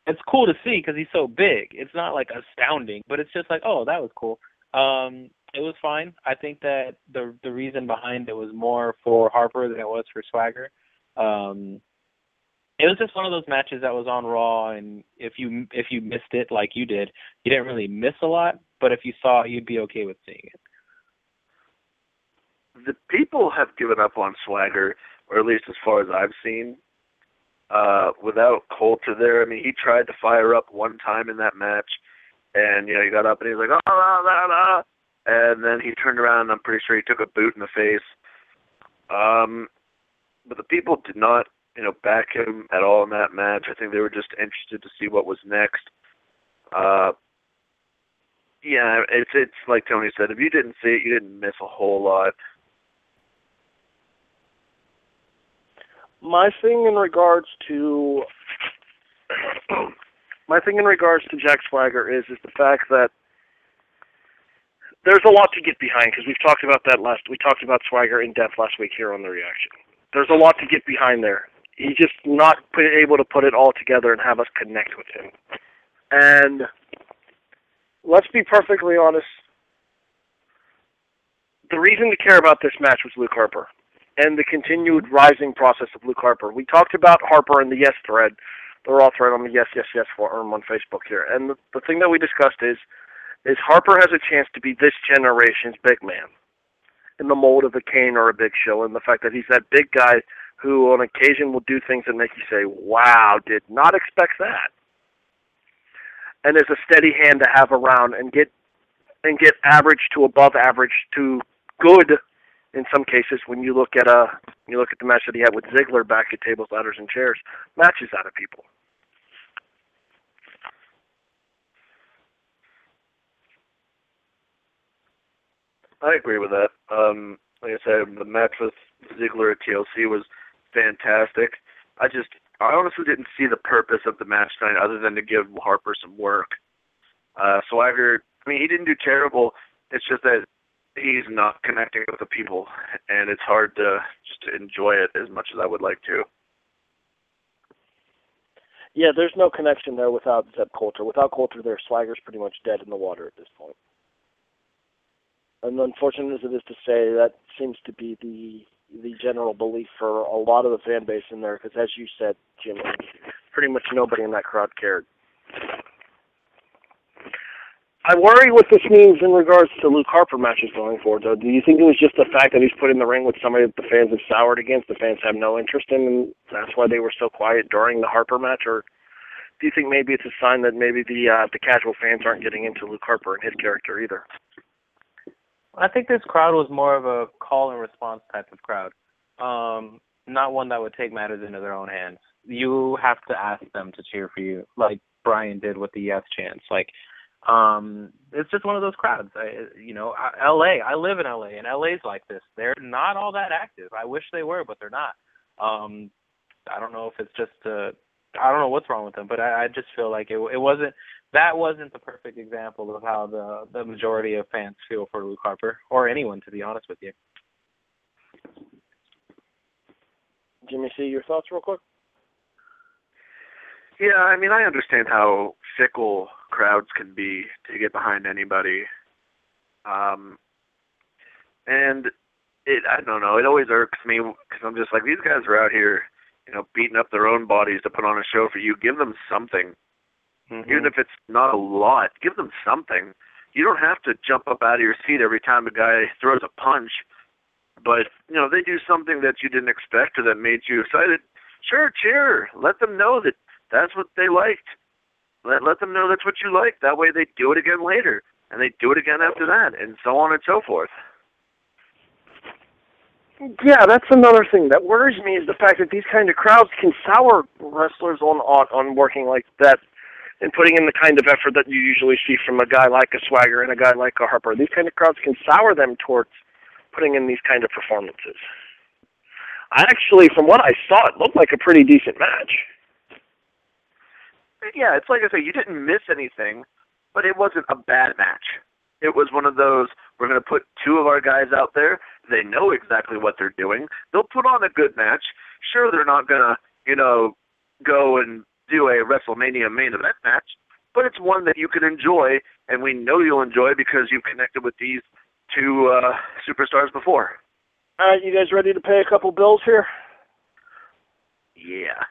it's cool to see because he's so big. It's not, like, astounding, but it's just like, oh, that was cool. Um, it was fine. I think that the the reason behind it was more for Harper than it was for Swagger. Um, it was just one of those matches that was on Raw, and if you if you missed it like you did, you didn't really miss a lot, but if you saw it, you'd be okay with seeing it. The people have given up on Swagger, or at least as far as I've seen. Uh, without Coulter there, I mean, he tried to fire up one time in that match, and, you know, he got up and he was like, oh, la, la, la, and then he turned around, and I'm pretty sure he took a boot in the face. Um, but the people did not, you know, back him at all in that match. I think they were just interested to see what was next. Uh, yeah, it's it's like Tony said, if you didn't see it, you didn't miss a whole lot. My thing in regards to my thing in regards to Jack Swagger is is the fact that there's a lot to get behind, because we've talked about that last we talked about Swagger in depth last week here on The Reaction. There's a lot to get behind there. He's just not put, able to put it all together and have us connect with him. And let's be perfectly honest, the reason to care about this match was Luke Harper and the continued rising process of Luke Harper. We talked about Harper in the Yes thread, the Raw thread on the Yes, Yes, Yes forum on Facebook here. And the, the thing that we discussed is, is Harper has a chance to be this generation's big man in the mold of a Kane or a Big Show, and the fact that he's that big guy who on occasion will do things that make you say, wow, did not expect that. And is a steady hand to have around and get and get average to above average to good in some cases, when you look at uh, you look at the match that he had with Ziggler back at Tables, Ladders, and Chairs, matches out of people. I agree with that. Um, like I said, the match with Ziggler at T L C was fantastic. I just, I honestly didn't see the purpose of the match tonight other than to give Harper some work. Uh, Swagger, I mean, he didn't do terrible. It's just that he's not connecting with the people, and it's hard to just enjoy it as much as I would like to. Yeah, there's no connection there without Zeb Coulter. Without Coulter, their Swagger's pretty much dead in the water at this point. And unfortunate as it is to say, that seems to be the the general belief for a lot of the fan base in there, because as you said, Jimmy, pretty much nobody in that crowd cared. I worry what this means in regards to Luke Harper matches going forward, though. Do you think it was just the fact that he's put in the ring with somebody that the fans have soured against, the fans have no interest in, and that's why they were so quiet during the Harper match? Or do you think maybe it's a sign that maybe the uh, the casual fans aren't getting into Luke Harper and his character either? I think this crowd was more of a call and response type of crowd, um, not one that would take matters into their own hands. You have to ask them to cheer for you, like Brian did with the yes chants. Like, um, it's just one of those crowds. I, you know, L A. I live in L A, and L A's like this. They're not all that active. I wish they were, but they're not. Um, I don't know if it's just uh, I don't know what's wrong with them, but I, I just feel like it, it wasn't. That wasn't the perfect example of how the, the majority of fans feel for Luke Harper, or anyone, to be honest with you. Jimmy C., your thoughts real quick? Yeah, I mean, I understand how fickle crowds can be to get behind anybody. Um, and it, I don't know, it always irks me, because I'm just like, these guys are out here, you know, beating up their own bodies to put on a show for you. Give them something. Mm-hmm. Even if it's not a lot, give them something. You don't have to jump up out of your seat every time a guy throws a punch. But, you know, they do something that you didn't expect or that made you excited. Sure, cheer. Let them know that that's what they liked. Let, let them know that's what you like. That way they do it again later, and they do it again after that, and so on and so forth. Yeah, that's another thing that worries me is the fact that these kind of crowds can sour wrestlers on on, on working like that, and putting in the kind of effort that you usually see from a guy like a Swagger and a guy like a Harper. These kind of crowds can sour them towards putting in these kind of performances. I actually, from what I saw, it looked like a pretty decent match. Yeah, it's like I say, you didn't miss anything, but it wasn't a bad match. It was one of those, we're going to put two of our guys out there, they know exactly what they're doing, they'll put on a good match. Sure, they're not going to, you know, go and do a WrestleMania main event match, but it's one that you can enjoy, and we know you'll enjoy because you've connected with these two uh, superstars before. All right, you guys ready to pay a couple bills here? Yeah.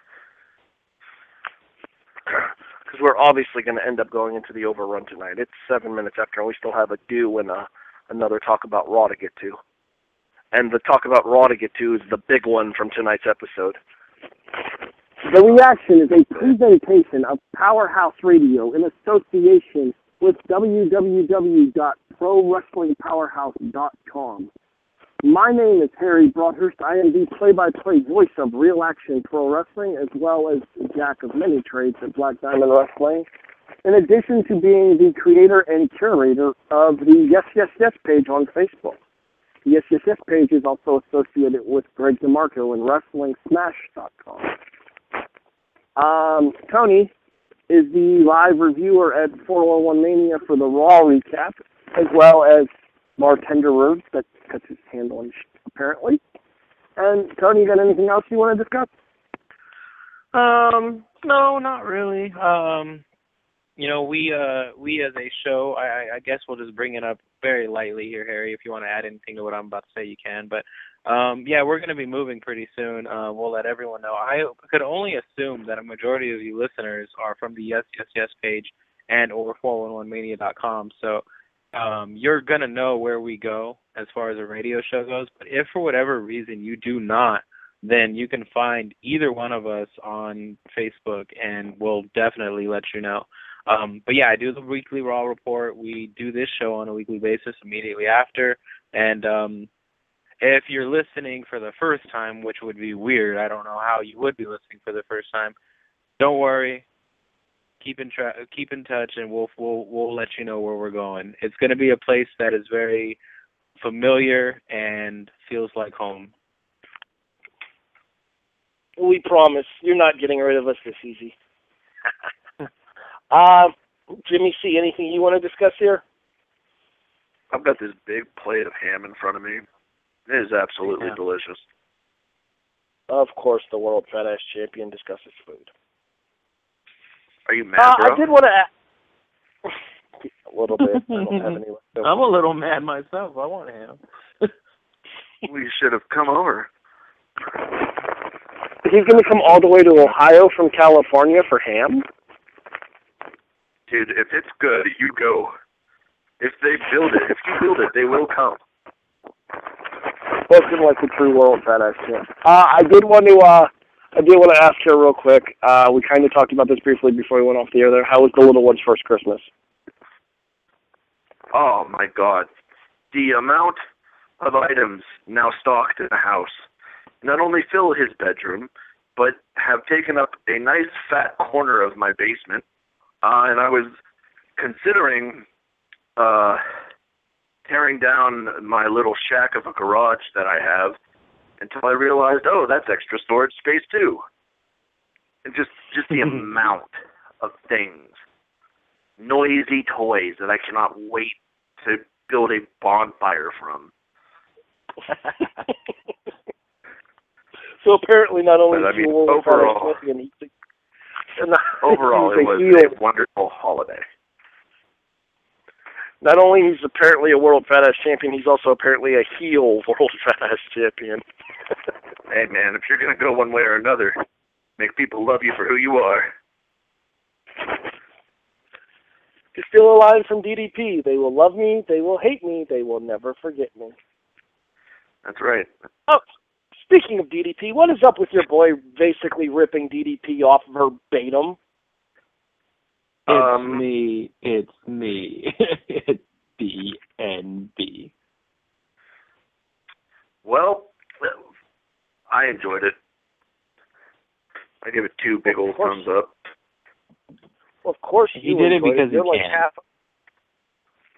Because we're obviously going to end up going into the overrun tonight. It's seven minutes after, and we still have a do and a, another talk about Raw to get to. And the talk about Raw to get to is the big one from tonight's episode. The reaction is a presentation of Powerhouse Radio in association with w w w dot pro wrestling powerhouse dot com. My name is Harry Broadhurst. I am the play-by-play voice of Real Action Pro Wrestling, as well as jack of many trades at Black Diamond Wrestling, in addition to being the creator and curator of the Yes, Yes, Yes page on Facebook. The Yes, Yes, Yes page is also associated with Greg DeMarco and wrestling smash dot com. Um, Tony is the live reviewer at four oh one Mania for the Raw recap, as well as Bartenderers, that cuts his handle on shit, apparently. And Tony, you got anything else you want to discuss? Um, no, not really. Um, you know, we uh, we as a show, I, I guess we'll just bring it up very lightly here, Harry. If you want to add anything to what I'm about to say, you can, but. Um, yeah, we're going to be moving pretty soon. Uh, we'll let everyone know. I could only assume that a majority of you listeners are from the Yes, Yes, Yes page and over four one one mania dot com. So um, you're going to know where we go as far as a radio show goes. But if for whatever reason you do not, then you can find either one of us on Facebook, and we'll definitely let you know. Um, but, yeah, I do the weekly Raw report. We do this show on a weekly basis immediately after, and um, – if you're listening for the first time, which would be weird, I don't know how you would be listening for the first time, don't worry. Keep in tra- keep in touch, and we'll we'll we'll let you know where we're going. It's going to be a place that is very familiar and feels like home. We promise. You're not getting rid of us this easy. uh, Jimmy C., anything you want to discuss here? I've got this big plate of ham in front of me. It is absolutely yeah. delicious. Of course, the World Fat Ass Champion discusses food. Are you mad, uh, bro? I did want to ask. A little bit. I don't have any left over. I'm a little mad myself. I want him. We should have come over. He's going to come all the way to Ohio from California for ham? Dude, if it's good, you go. If they build it, if you build it, they will come. Welcome like the true world that I've seen. Uh, I did want to, uh, I did want to ask her real quick. Uh, we kind of talked about this briefly before we went off the air there. How was the little one's first Christmas? Oh, my God. The amount of items now stocked in the house not only fill his bedroom, but have taken up a nice fat corner of my basement. Uh, and I was considering uh, tearing down my little shack of a garage that I have until I realized, oh, that's extra storage space too. And just, just the amount of things. Noisy toys that I cannot wait to build a bonfire from. So apparently not only but, I mean, overall, and not, overall it was heel. A wonderful holiday. Not only he's apparently a world fat ass champion, he's also apparently a heel world fat ass champion. Hey man, if you're gonna go one way or another, make people love you for who you are. You're still a line from D D P. They will love me, they will hate me, they will never forget me. That's right. Oh, speaking of D D P, what is up with your boy basically ripping D D P off verbatim? It's um, me, it's me. It's D N B. Well, I enjoyed it. I give it two big old thumbs up. Of course you he did it because he like can. Half...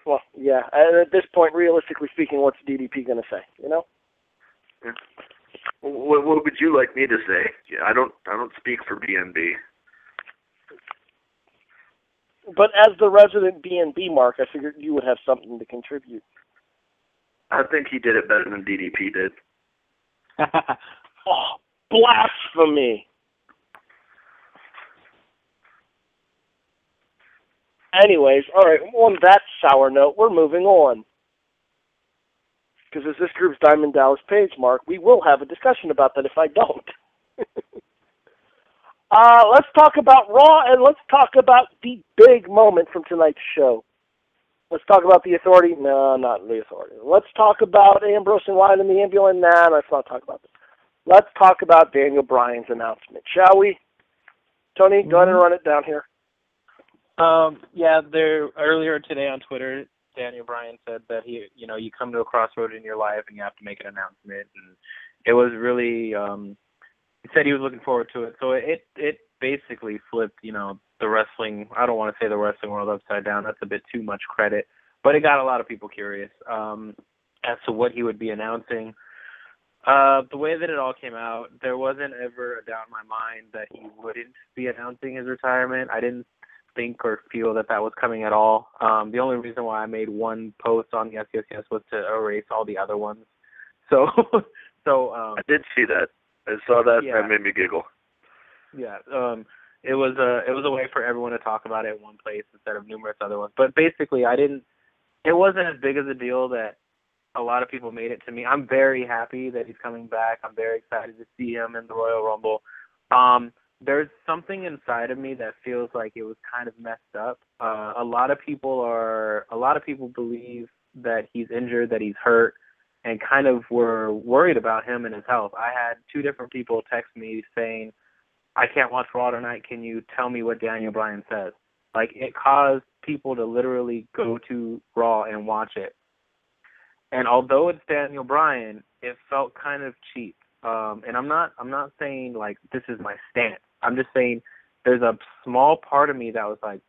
Well, yeah. At this point, realistically speaking, what's D D P going to say? You know. Yeah. What, what would you like me to say? Yeah, I don't. I don't speak for B N B. But as the resident B N B mark, I figured you would have something to contribute. I think he did it better than D D P did. Oh, blasphemy! Anyways, all right, on that sour note, we're moving on. Because as this group's Diamond Dallas Page, Mark, we will have a discussion about that if I don't. uh, let's talk about Raw, and let's talk about the big moment from tonight's show. Let's talk about the Authority. No, not the Authority. Let's talk about Ambrose and Wyatt and the ambulance. Nah, let's not talk about this. Let's talk about Daniel Bryan's announcement, shall we? Tony, go ahead and run it down here. Um, yeah, there earlier today on Twitter, Daniel Bryan said that he, you know, you come to a crossroad in your life and you have to make an announcement, and it was really, um, he said he was looking forward to it. So it it basically flipped, you know, the wrestling. I don't want to say the wrestling world upside down. That's a bit too much credit, but it got a lot of people curious um, as to what he would be announcing. Uh, the way that it all came out, there wasn't ever a doubt in my mind that he wouldn't be announcing his retirement. I didn't think or feel that that was coming at all. Um, the only reason why I made one post on Yes, Yes, Yes was to erase all the other ones. So, so um, I did see that. I saw that. Yeah. And that made me giggle. Yeah, um, it was a it was a way for everyone to talk about it in one place instead of numerous other ones. But basically, I didn't. It wasn't as big of a deal that a lot of people made it to me. I'm very happy that he's coming back. I'm very excited to see him in the Royal Rumble. Um, There's something inside of me that feels like it was kind of messed up. Uh, a lot of people are, a lot of people believe that he's injured, that he's hurt, and kind of were worried about him and his health. I had two different people text me saying, "I can't watch Raw tonight. Can you tell me what Daniel Bryan says?" Like, it caused people to literally go to Raw and watch it. And although it's Daniel Bryan, it felt kind of cheap. Um, and I'm not, I'm not saying like this is my stance. I'm just saying there's a small part of me that was like,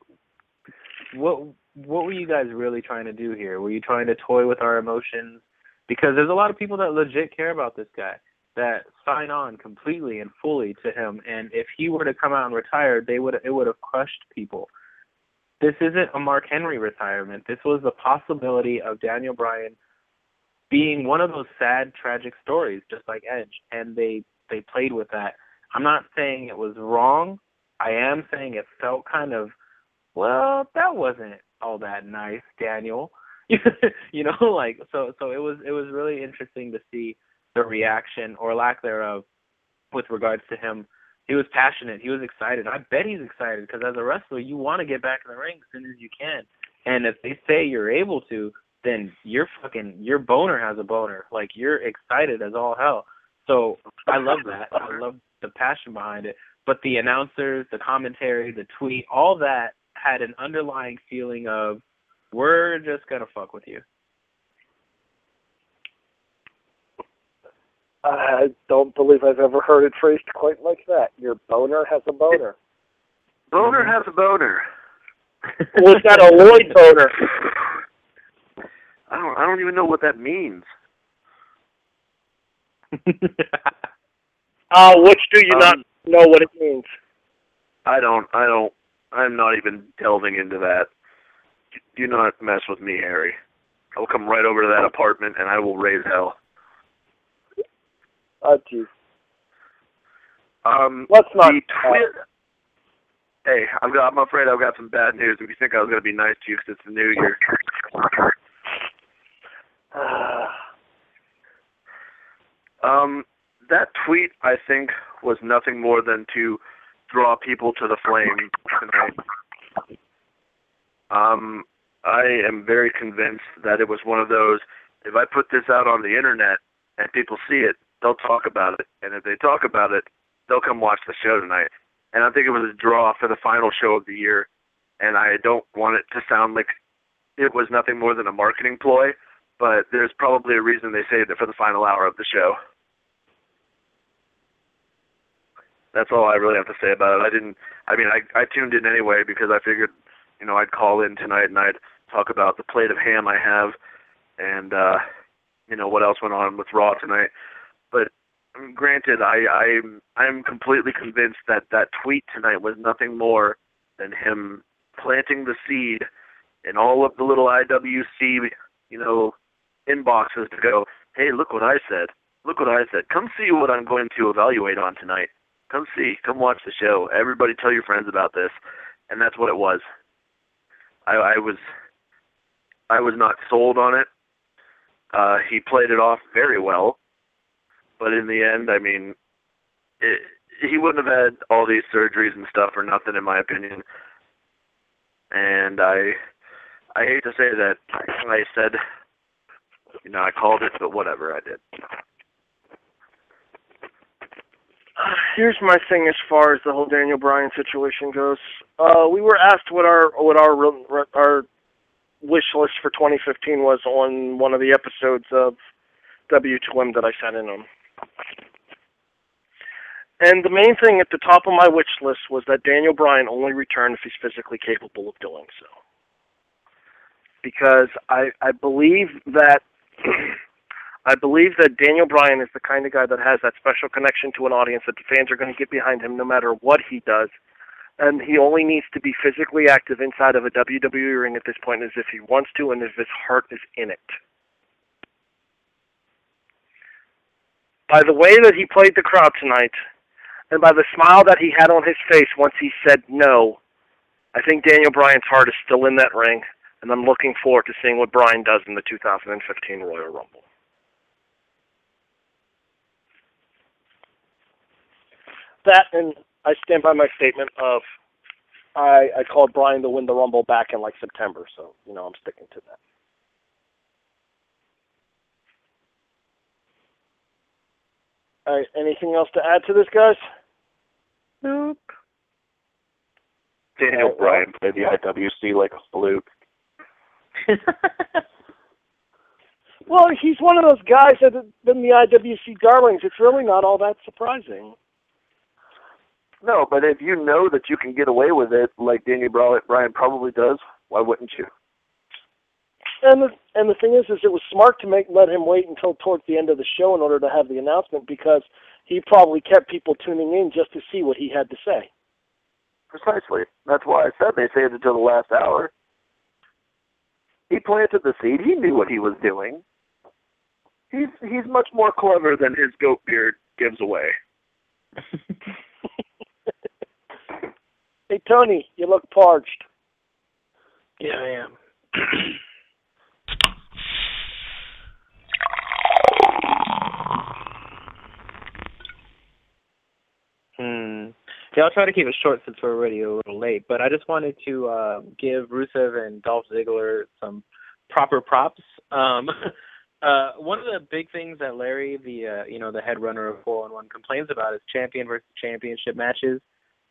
what what were you guys really trying to do here? Were you trying to toy with our emotions? Because there's a lot of people that legit care about this guy, that sign on completely and fully to him. And if he were to come out and retire, they would it would have crushed people. This isn't a Mark Henry retirement. This was the possibility of Daniel Bryan being one of those sad, tragic stories, just like Edge. And they, they played with that. I'm not saying it was wrong. I am saying it felt kind of, well, that wasn't all that nice, Daniel. You know, like, so so it was it was really interesting to see the reaction or lack thereof with regards to him. He was passionate. He was excited. I bet he's excited because as a wrestler, you want to get back in the ring as soon as you can. And if they say you're able to, then your fucking your boner has a boner. Like, you're excited as all hell. So I love that. I love the passion behind it. But the announcers, the commentary, the tweet, all that had an underlying feeling of, we're just going to fuck with you. I don't believe I've ever heard it phrased quite like that. Your boner has a boner. Boner has a boner. Was that a Lloyd boner? I don't. I don't even know what that means. uh, which do you um, not know what it means? I don't. I don't. I'm not even delving into that. Do not mess with me, Harry. I'll come right over to that apartment and I will raise hell. Oh, jeez. Um, Let's not. Twi- hey, I've got, I'm afraid I've got some bad news. If you think I was going to be nice to you because it's the new year. um, that tweet, I think, was nothing more than to draw people to the flame tonight. Um, I am very convinced that it was one of those, if I put this out on the internet and people see it, they'll talk about it. And if they talk about it, they'll come watch the show tonight. And I think it was a draw for the final show of the year. And I don't want it to sound like it was nothing more than a marketing ploy, but there's probably a reason they saved it for the final hour of the show. That's all I really have to say about it. I didn't, I mean, I, I tuned in anyway because I figured, you know, I'd call in tonight and I'd talk about the plate of ham I have and, uh, you know, what else went on with Raw tonight. But um, granted, I, I'm, I'm completely convinced that that tweet tonight was nothing more than him planting the seed in all of the little I W C, you know, inboxes to go, hey, look what I said. Look what I said. Come see what I'm going to evaluate on tonight. Come see. Come watch the show. Everybody tell your friends about this. And that's what it was. I, I was I was not sold on it. Uh, he played it off very well. But in the end, I mean, it, he wouldn't have had all these surgeries and stuff or nothing, in my opinion. And I I hate to say that. I said, you know, I called it, but whatever, I did. Here's my thing as far as the whole Daniel Bryan situation goes. Uh, we were asked what our what our our wish list for twenty fifteen was on one of the episodes of W two M that I sent in on. And the main thing at the top of my wish list was that Daniel Bryan only return if he's physically capable of doing so. Because I I believe that... I believe that Daniel Bryan is the kind of guy that has that special connection to an audience that the fans are going to get behind him no matter what he does. And he only needs to be physically active inside of a W W E ring at this point as if he wants to and as if his heart is in it. By the way that he played the crowd tonight and by the smile that he had on his face once he said no, I think Daniel Bryan's heart is still in that ring, and I'm looking forward to seeing what Bryan does in the two thousand fifteen Royal Rumble. That, and I stand by my statement of I, I called Bryan to win the Rumble back in like September, so you know I'm sticking to that. All right, anything else to add to this, guys? Nope. Daniel right, Bryan played the I W C like a fluke. Well, he's one of those guys that's been the I W C darlings. It's really not all that surprising. No, but if you know that you can get away with it, like Daniel Bryan probably does, why wouldn't you? And the, and the thing is, is it was smart to make let him wait until towards the end of the show in order to have the announcement because he probably kept people tuning in just to see what he had to say. Precisely. That's why I said they saved it till the last hour. He planted the seed. He knew what he was doing. He's he's much more clever than his goat beard gives away. Hey, Tony, you look parched. Yeah, I am. hmm. Yeah, I'll try to keep it short since we're already a little late, but I just wanted to uh, give Rusev and Dolph Ziggler some proper props. Um, uh, one of the big things that Larry, the uh, you know the head runner of four one one, complains about is champion versus championship matches.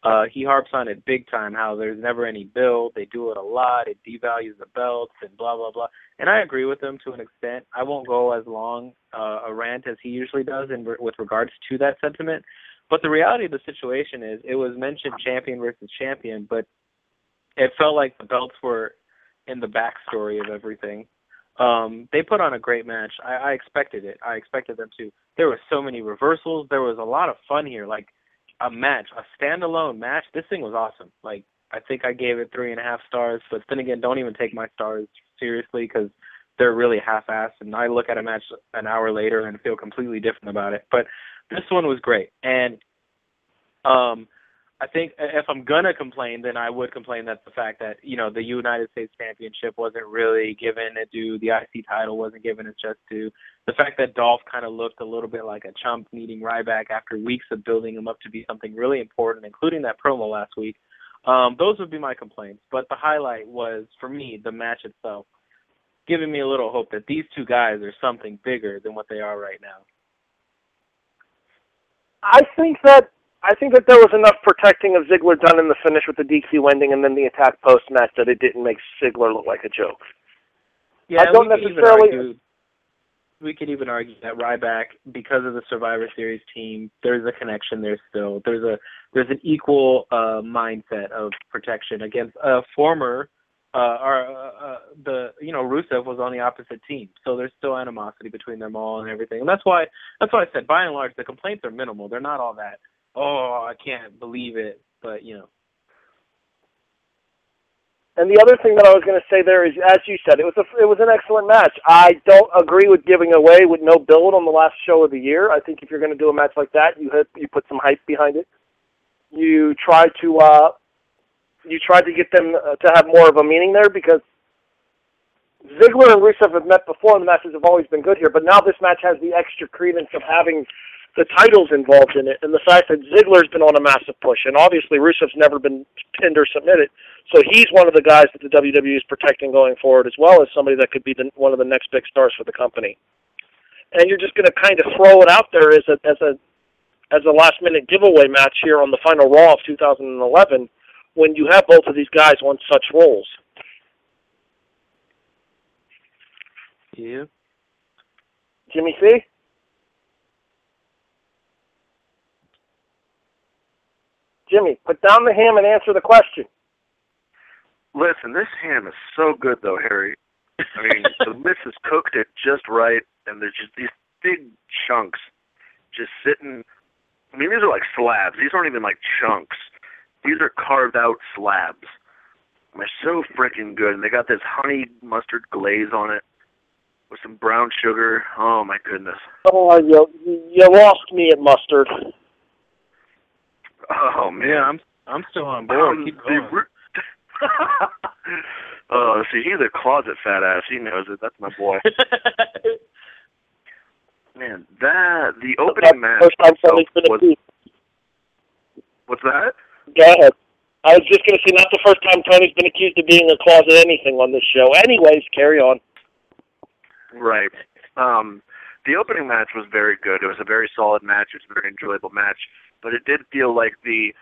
Uh, he harps on it big time, how there's never any build. They do it a lot. It devalues the belts and blah, blah, blah. And I agree with him to an extent. I won't go as long uh, a rant as he usually does in re- with regards to that sentiment. But the reality of the situation is it was mentioned champion versus champion, but it felt like the belts were in the backstory of everything. Um, they put on a great match. I, I expected it. I expected them to. There were so many reversals. There was a lot of fun here. Like, a match, a standalone match. This thing was awesome. Like, I think I gave it three and a half stars, but then again, don't even take my stars seriously because they're really half-assed, and I look at a match an hour later and feel completely different about it. But this one was great, and um, I think if I'm going to complain, then I would complain that the fact that, you know, the United States Championship wasn't really given a due, the I C title wasn't given its just due, the fact that Dolph kind of looked a little bit like a chump needing Ryback after weeks of building him up to be something really important, including that promo last week. Um, those would be my complaints, but the highlight was, for me, the match itself, giving me a little hope that these two guys are something bigger than what they are right now. I think that I think that there was enough protecting of Ziggler done in the finish with the D Q ending and then the attack post-match that it didn't make Ziggler look like a joke. Yeah, I don't we necessarily... Could even argue, we could even argue that Ryback, because of the Survivor Series team, there's a connection there still. There's a there's an equal uh, mindset of protection against a former... Uh, our, uh, uh, the you know Rusev was on the opposite team, so there's still animosity between them all and everything. And that's why that's why I said by and large the complaints are minimal. They're not all that. Oh, I can't believe it, but you know. And the other thing that I was going to say there is, as you said, it was a it was an excellent match. I don't agree with giving away with no build on the last show of the year. I think if you're going to do a match like that, you hit, you put some hype behind it. You try to. Uh, You tried to get them uh, to have more of a meaning there because Ziggler and Rusev have met before and the matches have always been good here, but now this match has the extra credence of having the titles involved in it and the fact that Ziggler's been on a massive push, and obviously Rusev's never been pinned or submitted, so he's one of the guys that the W W E is protecting going forward as well as somebody that could be the, one of the next big stars for the company. And you're just going to kind of throw it out there as a, as a, as a last-minute giveaway match here on the final Raw of two thousand eleven when you have both of these guys on such roles. Yeah. Jimmy C? Jimmy, put down the ham and answer the question. Listen, this ham is so good, though, Harry. I mean, the missus cooked it just right, and there's just these big chunks just sitting. I mean, these are like slabs. These aren't even like chunks. These are carved-out slabs. They're so freaking good. And they got this honey mustard glaze on it with some brown sugar. Oh, my goodness. Oh, you, you lost me at mustard. Oh, man. Yeah, I'm I'm still on board. Um, Keep going. The, oh, see, he's a closet fat ass. He knows it. That's my boy. Man, that, the opening That's match. First time somebody's been was, what's that? Go ahead. I was just going to say, not the first time Tony's been accused of being a closet anything on this show. Anyways, carry on. Right. Um, the opening match was very good. It was a very solid match. It was a very enjoyable match. But it did feel like the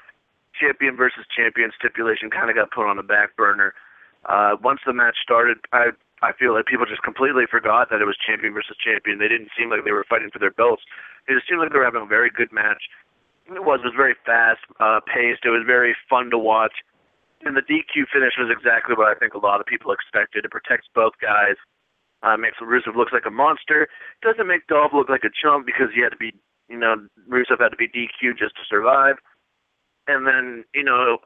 champion versus champion stipulation kind of got put on the back burner. Uh, once the match started, I I feel like people just completely forgot that it was champion versus champion. They didn't seem like they were fighting for their belts. It just seemed like they were having a very good match. It was. It was very fast, uh, paced. It was very fun to watch. And the D Q finish was exactly what I think a lot of people expected. It protects both guys. Uh, makes Rusev look like a monster. Doesn't make Dolph look like a chump because he had to be, you know, Rusev had to be D Q just to survive. And then, you know,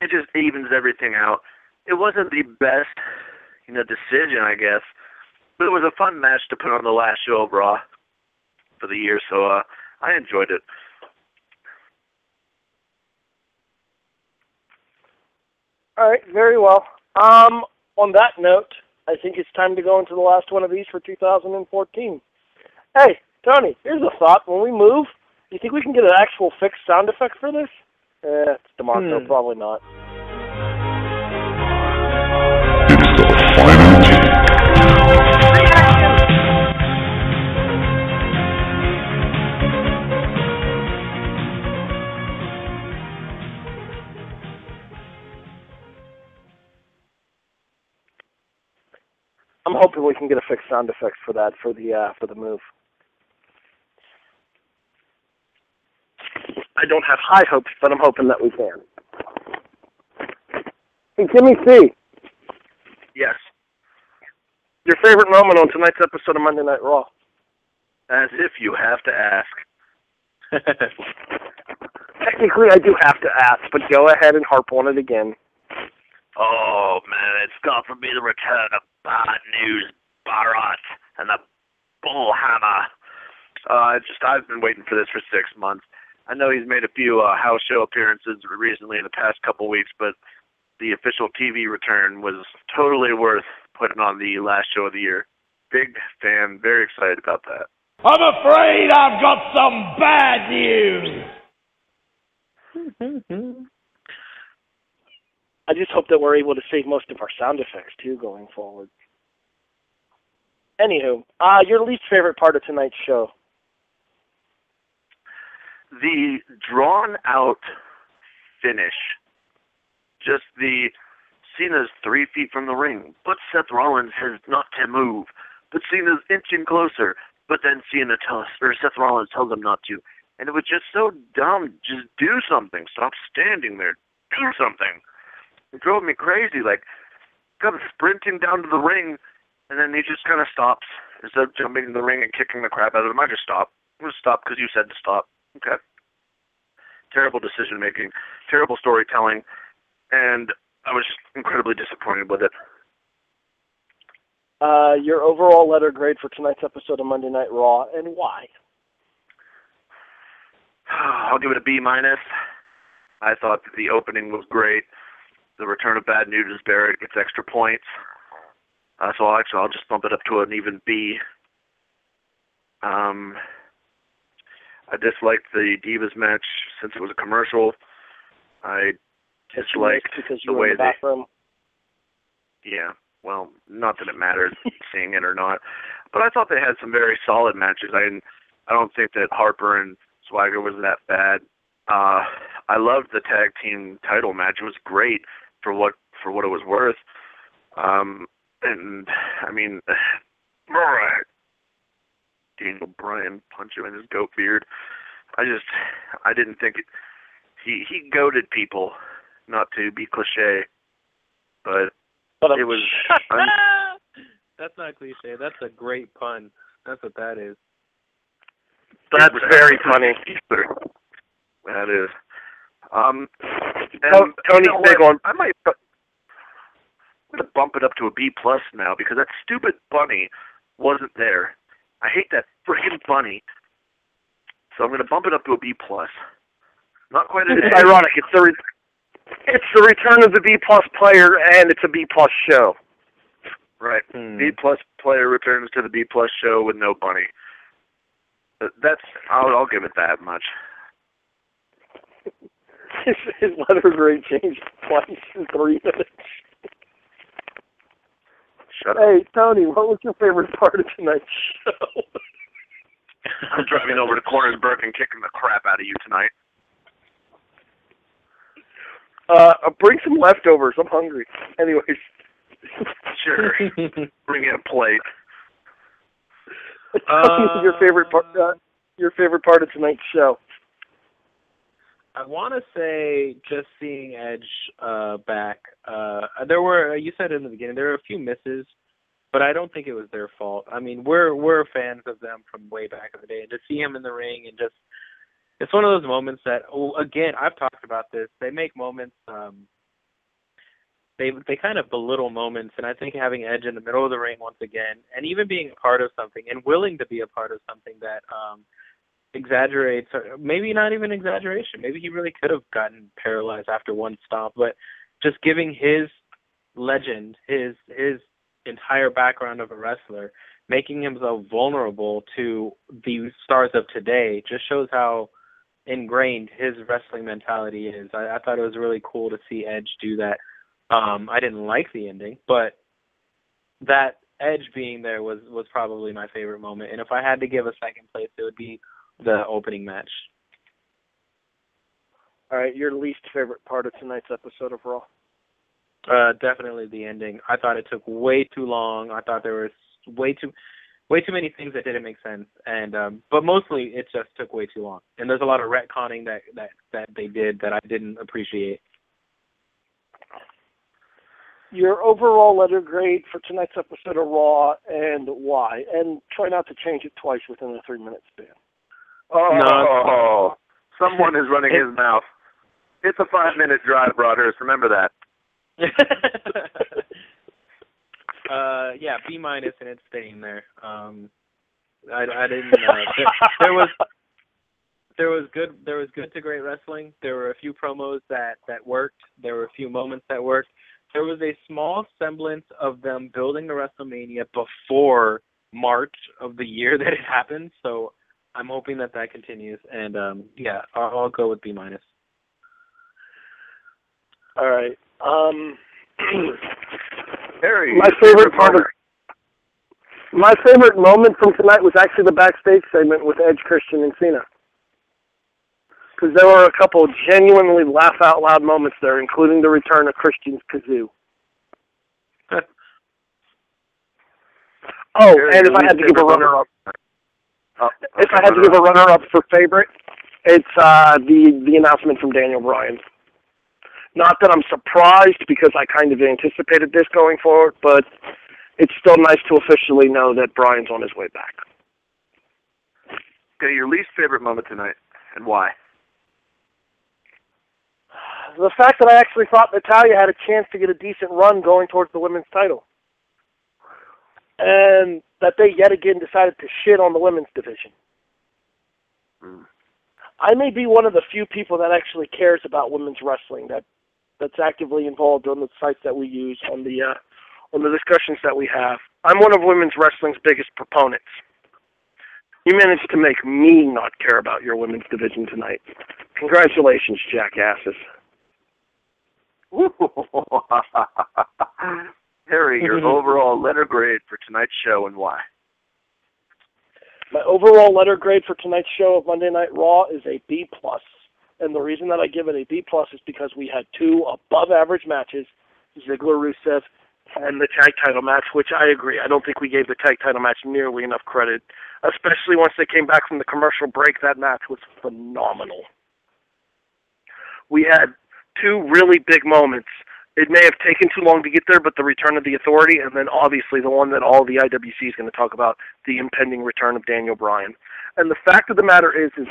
it just evens everything out. It wasn't the best, you know, decision, I guess. But it was a fun match to put on the last show of Raw for the year. So uh, I enjoyed it. All right, very well. Um, on that note, I think it's time to go into the last one of these for two thousand fourteen. Hey, Tony, here's a thought. When we move, you think we can get an actual fixed sound effect for this? Eh, it's DeMarco, hmm. probably not. It is the final take. I'm hoping we can get a fixed sound effect for that, for the uh, for the move. I don't have high hopes, but I'm hoping that we can. Hey, Jimmy C. Yes. Your favorite moment on tonight's episode of Monday Night Raw? As if you have to ask. Technically, I do have to ask, but go ahead and harp on it again. Oh, man, it's got for me the return of Bad News Barrett and the Bullhammer. Uh, just, I've been waiting for this for six months. I know he's made a few uh, house show appearances recently in the past couple weeks, but the official T V return was totally worth putting on the last show of the year. Big fan, very excited about that. I'm afraid I've got some bad news. I just hope that we're able to save most of our sound effects, too, going forward. Anywho, uh, your least favorite part of tonight's show? The drawn-out finish, just the Cena's three feet from the ring, but Seth Rollins has not to move, but Cena's inching closer, but then Cena tells, or Seth Rollins tells him not to, and it was just so dumb. Just do something. Stop standing there. Do something. It drove me crazy. Like, comes sprinting down to the ring, and then he just kind of stops instead of jumping in the ring and kicking the crap out of him. I just stop. I'm just stop because you said to stop. Okay. Terrible decision-making, terrible storytelling, and I was just incredibly disappointed with it. Uh, your overall letter grade for tonight's episode of Monday Night Raw, and why? I'll give it a B minus. I thought that the opening was great. The return of Bad News is Barrett gets extra points. Uh, so I'll actually, I'll just bump it up to an even B. Um... I disliked the Divas match since it was a commercial. I disliked the way they... Yeah, well, not that it mattered seeing it or not. But I thought they had some very solid matches. I didn't, I don't think that Harper and Swagger was that bad. Uh, I loved the tag team title match. It was great for what for what it was worth. Um, and, I mean... all right. Daniel Bryan punch him in his goat beard. I just, I didn't think it, he he goaded people, not to be cliche, but, but it was. Un- that's not cliche. That's a great pun. That's what that is. That's very funny. That is. Um, and, Tony's you know big on. I might. I'm gonna bump it up to a B plus now because that stupid bunny wasn't there. I hate that freaking bunny. So I'm going to bump it up to a B plus. Not quite an It's A. ironic. It's the, re- it's the return of the B plus player, and it's a B plus show. Right. Hmm. B plus player returns to the B plus show with no bunny. That's. I'll, I'll give it that much. his, his letter grade changed twice in three minutes. Hey, Tony, what was your favorite part of tonight's show? I'm driving over to Cornersburg and kicking the crap out of you tonight. Uh, I'll bring some leftovers. I'm hungry. Anyways. Sure. Bring in a plate. Uh, your favorite part, uh, your favorite part of tonight's show? I want to say just seeing Edge uh, back. Uh, there were, you said in the beginning, there were a few misses, but I don't think it was their fault. I mean, we're we're fans of them from way back in the day, and to see him in the ring and just, it's one of those moments that, oh, again, I've talked about this. They make moments, um, they they kind of belittle moments, and I think having Edge in the middle of the ring once again, and even being a part of something and willing to be a part of something that. Um, exaggerates, or maybe not even exaggeration. Maybe he really could have gotten paralyzed after one stomp, but just giving his legend, his his entire background of a wrestler, making himself vulnerable to the stars of today, just shows how ingrained his wrestling mentality is. I, I thought it was really cool to see Edge do that. Um, I didn't like the ending, but that Edge being there was, was probably my favorite moment. And if I had to give a second place, it would be the opening match. All right, your least favorite part of tonight's episode of Raw? Uh, definitely the ending. I thought it took way too long. I thought there was way too way too many things that didn't make sense. And um, but mostly it just took way too long. And there's a lot of retconning that, that, that they did that I didn't appreciate. Your overall letter grade for tonight's episode of Raw and why? And try not to change it twice within a three-minute span. Oh, no. Someone is running his mouth. It's a five-minute drive, Broadhurst. Remember that. uh, yeah, B minus, and it's staying there. Um, I, I didn't. Uh, there, there was there was good there was good to great wrestling. There were a few promos that, that worked. There were a few moments that worked. There was a small semblance of them building the WrestleMania before March of the year that it happened. So I'm hoping that that continues. And um, yeah, I'll, I'll go with B minus. All right. Um, Harry, my favorite part of my favorite moment from tonight was actually the backstage segment with Edge, Christian, and Cena, because there were a couple genuinely laugh out loud moments there, including the return of Christian's kazoo. Oh, Harry, and if I had to give a runner up, oh, if I had to give a runner up for favorite, it's uh, the the announcement from Daniel Bryan. Not that I'm surprised, because I kind of anticipated this going forward, but it's still nice to officially know that Bryan's on his way back. Okay, your least favorite moment tonight, and why? The fact that I actually thought Natalya had a chance to get a decent run going towards the women's title. And that they yet again decided to shit on the women's division. Mm. I may be one of the few people that actually cares about women's wrestling, that that's actively involved on the sites that we use, on the uh, on the discussions that we have. I'm one of women's wrestling's biggest proponents. You managed to make me not care about your women's division tonight. Congratulations, jackasses. Harry, your overall letter grade for tonight's show and why? My overall letter grade for tonight's show of Monday Night Raw is a B plus. And the reason that I give it a B plus is because we had two above-average matches, Ziggler, Rusev, and the tag title match, which I agree. I don't think we gave the tag title match nearly enough credit, especially once they came back from the commercial break. That match was phenomenal. We had two really big moments. It may have taken too long to get there, but the return of the Authority, and then obviously the one that all the I W C is going to talk about, the impending return of Daniel Bryan. And the fact of the matter is, is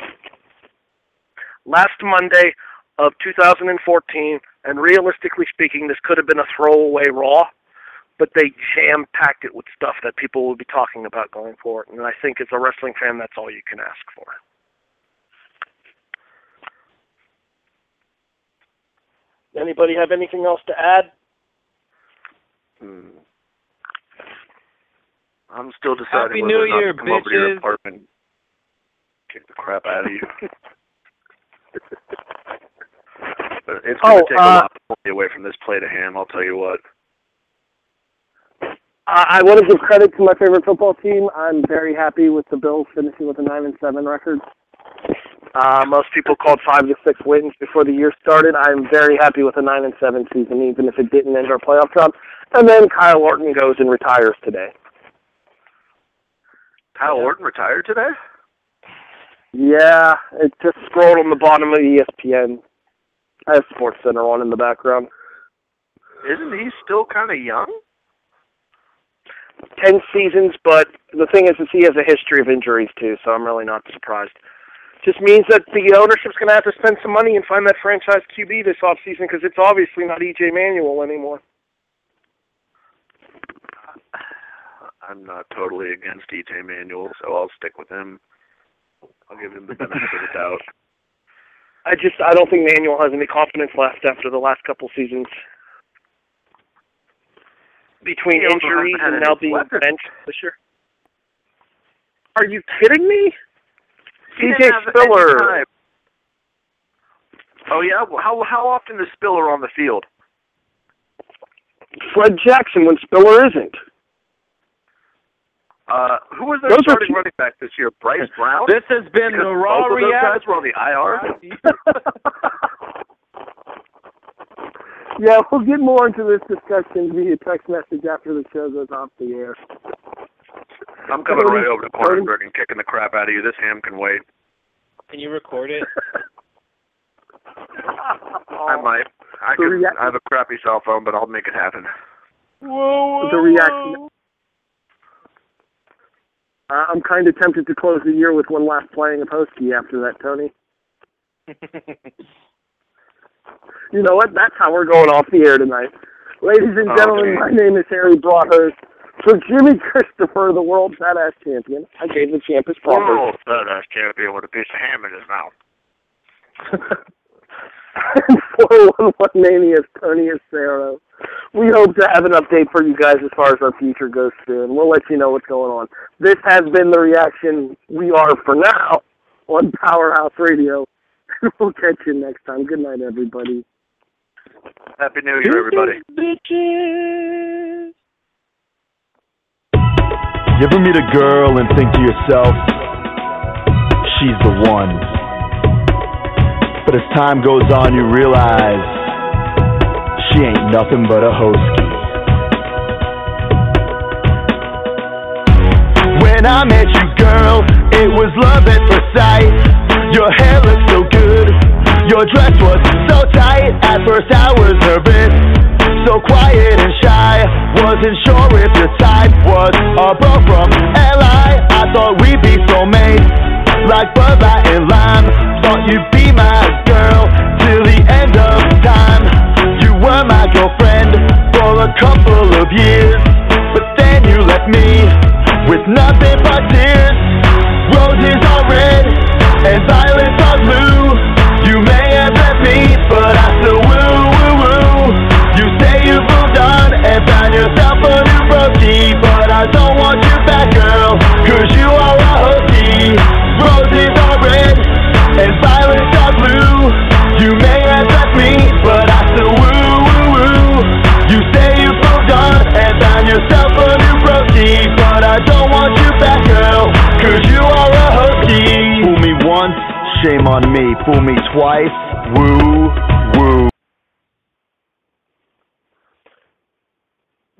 last Monday of two thousand fourteen, and realistically speaking, this could have been a throwaway Raw, but they jam-packed it with stuff that people will be talking about going forward. And I think as a wrestling fan, that's all you can ask for. Anybody have anything else to add? Hmm. I'm still deciding Happy whether New or not Year, to come bitches. Over to your apartment and kick the crap out of you. But it's going to oh, take uh, a lot to pull me away from this plate of ham, I'll tell you what. I, I want to give credit to my favorite football team. I'm very happy with the Bills finishing with a nine and seven record. Uh, most people called five to six wins before the year started. I'm very happy with a nine and seven season, even if it didn't end our playoff drought. And then Kyle Orton goes and retires today. Kyle yeah. Orton retired today? Yeah, it just scrolled on the bottom of E S P N. I have SportsCenter on in the background. Isn't he still kind of young? Ten seasons, but the thing is, is he has a history of injuries too, so I'm really not surprised. Just means that the ownership's going to have to spend some money and find that franchise Q B this offseason, because it's obviously not E J Manuel anymore. I'm not totally against E J Manuel, so I'll stick with him. I'll give him the benefit of the doubt. I just I don't think Manuel has any confidence left after the last couple seasons. between yeah, injuries and now being benched this year? Are you kidding me? C J Spiller. Oh yeah, how how often is Spiller on the field? Fred Jackson when Spiller isn't. Uh, who was their those starting two... running back this year? Bryce Brown? This has been because the Raw React. Both of those guys were on the I R. Yeah, we'll get more into this discussion via text message after the show goes off the air. I'm coming right over to Partenberg and kicking the crap out of you. This ham can wait. Can you record it? I might. I, could, react- I have a crappy cell phone, but I'll make it happen. Whoa, whoa, the reaction. Uh, I'm kind of tempted to close the year with one last playing of Hosky after that, Tony. You know what? That's how we're going off the air tonight. Ladies and gentlemen, okay. My name is Harry Broadhurst. For Jimmy Christopher, the world badass champion, I gave the champ his proper. World badass champion with a piece of ham in his mouth. And four one one Mania's Tony Acero. We hope to have an update for you guys as far as our future goes soon. We'll let you know what's going on. This has been The Reaction. We are, for now, on Powerhouse Radio. We'll catch you next time. Good night, everybody. Happy New Year, everybody. Bitches. You ever meet a girl and think to yourself, she's the one. But as time goes on, you realize she ain't nothing but a hosky. When I met you, girl, it was love at first sight. Your hair looked so good, your dress was so tight. At first I was nervous, so quiet and shy. Wasn't sure if your type was a bro from L I. I thought we'd be soulmates, like Bud Light and Lime. Thought you'd be my girl till the end of time. You were my girlfriend for a couple of years, but then you left me with nothing but tears. Roses are red and violets are blue. You may have left me, but I still woo, woo, woo. You say you've moved on and found yourself a new brookie, but I don't want you back, girl, cause you are a hooky. Roses are red and violets are blue. You may have left me, but I still woo, woo, woo. You say you've moved on and found yourself a new brookie, but I don't want you back, girl, cause you are a hooky. Fool me once, shame on me. Fool me twice, woo, woo.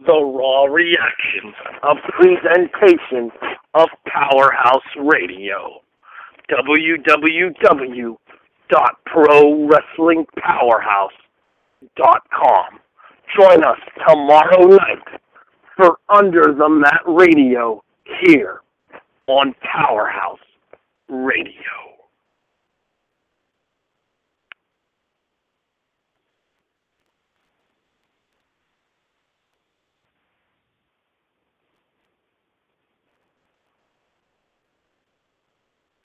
The Raw Reaction, a presentation of Powerhouse Radio. w w w dot pro wrestling powerhouse dot com. Join us tomorrow night for Under the Mat Radio here on Powerhouse Radio.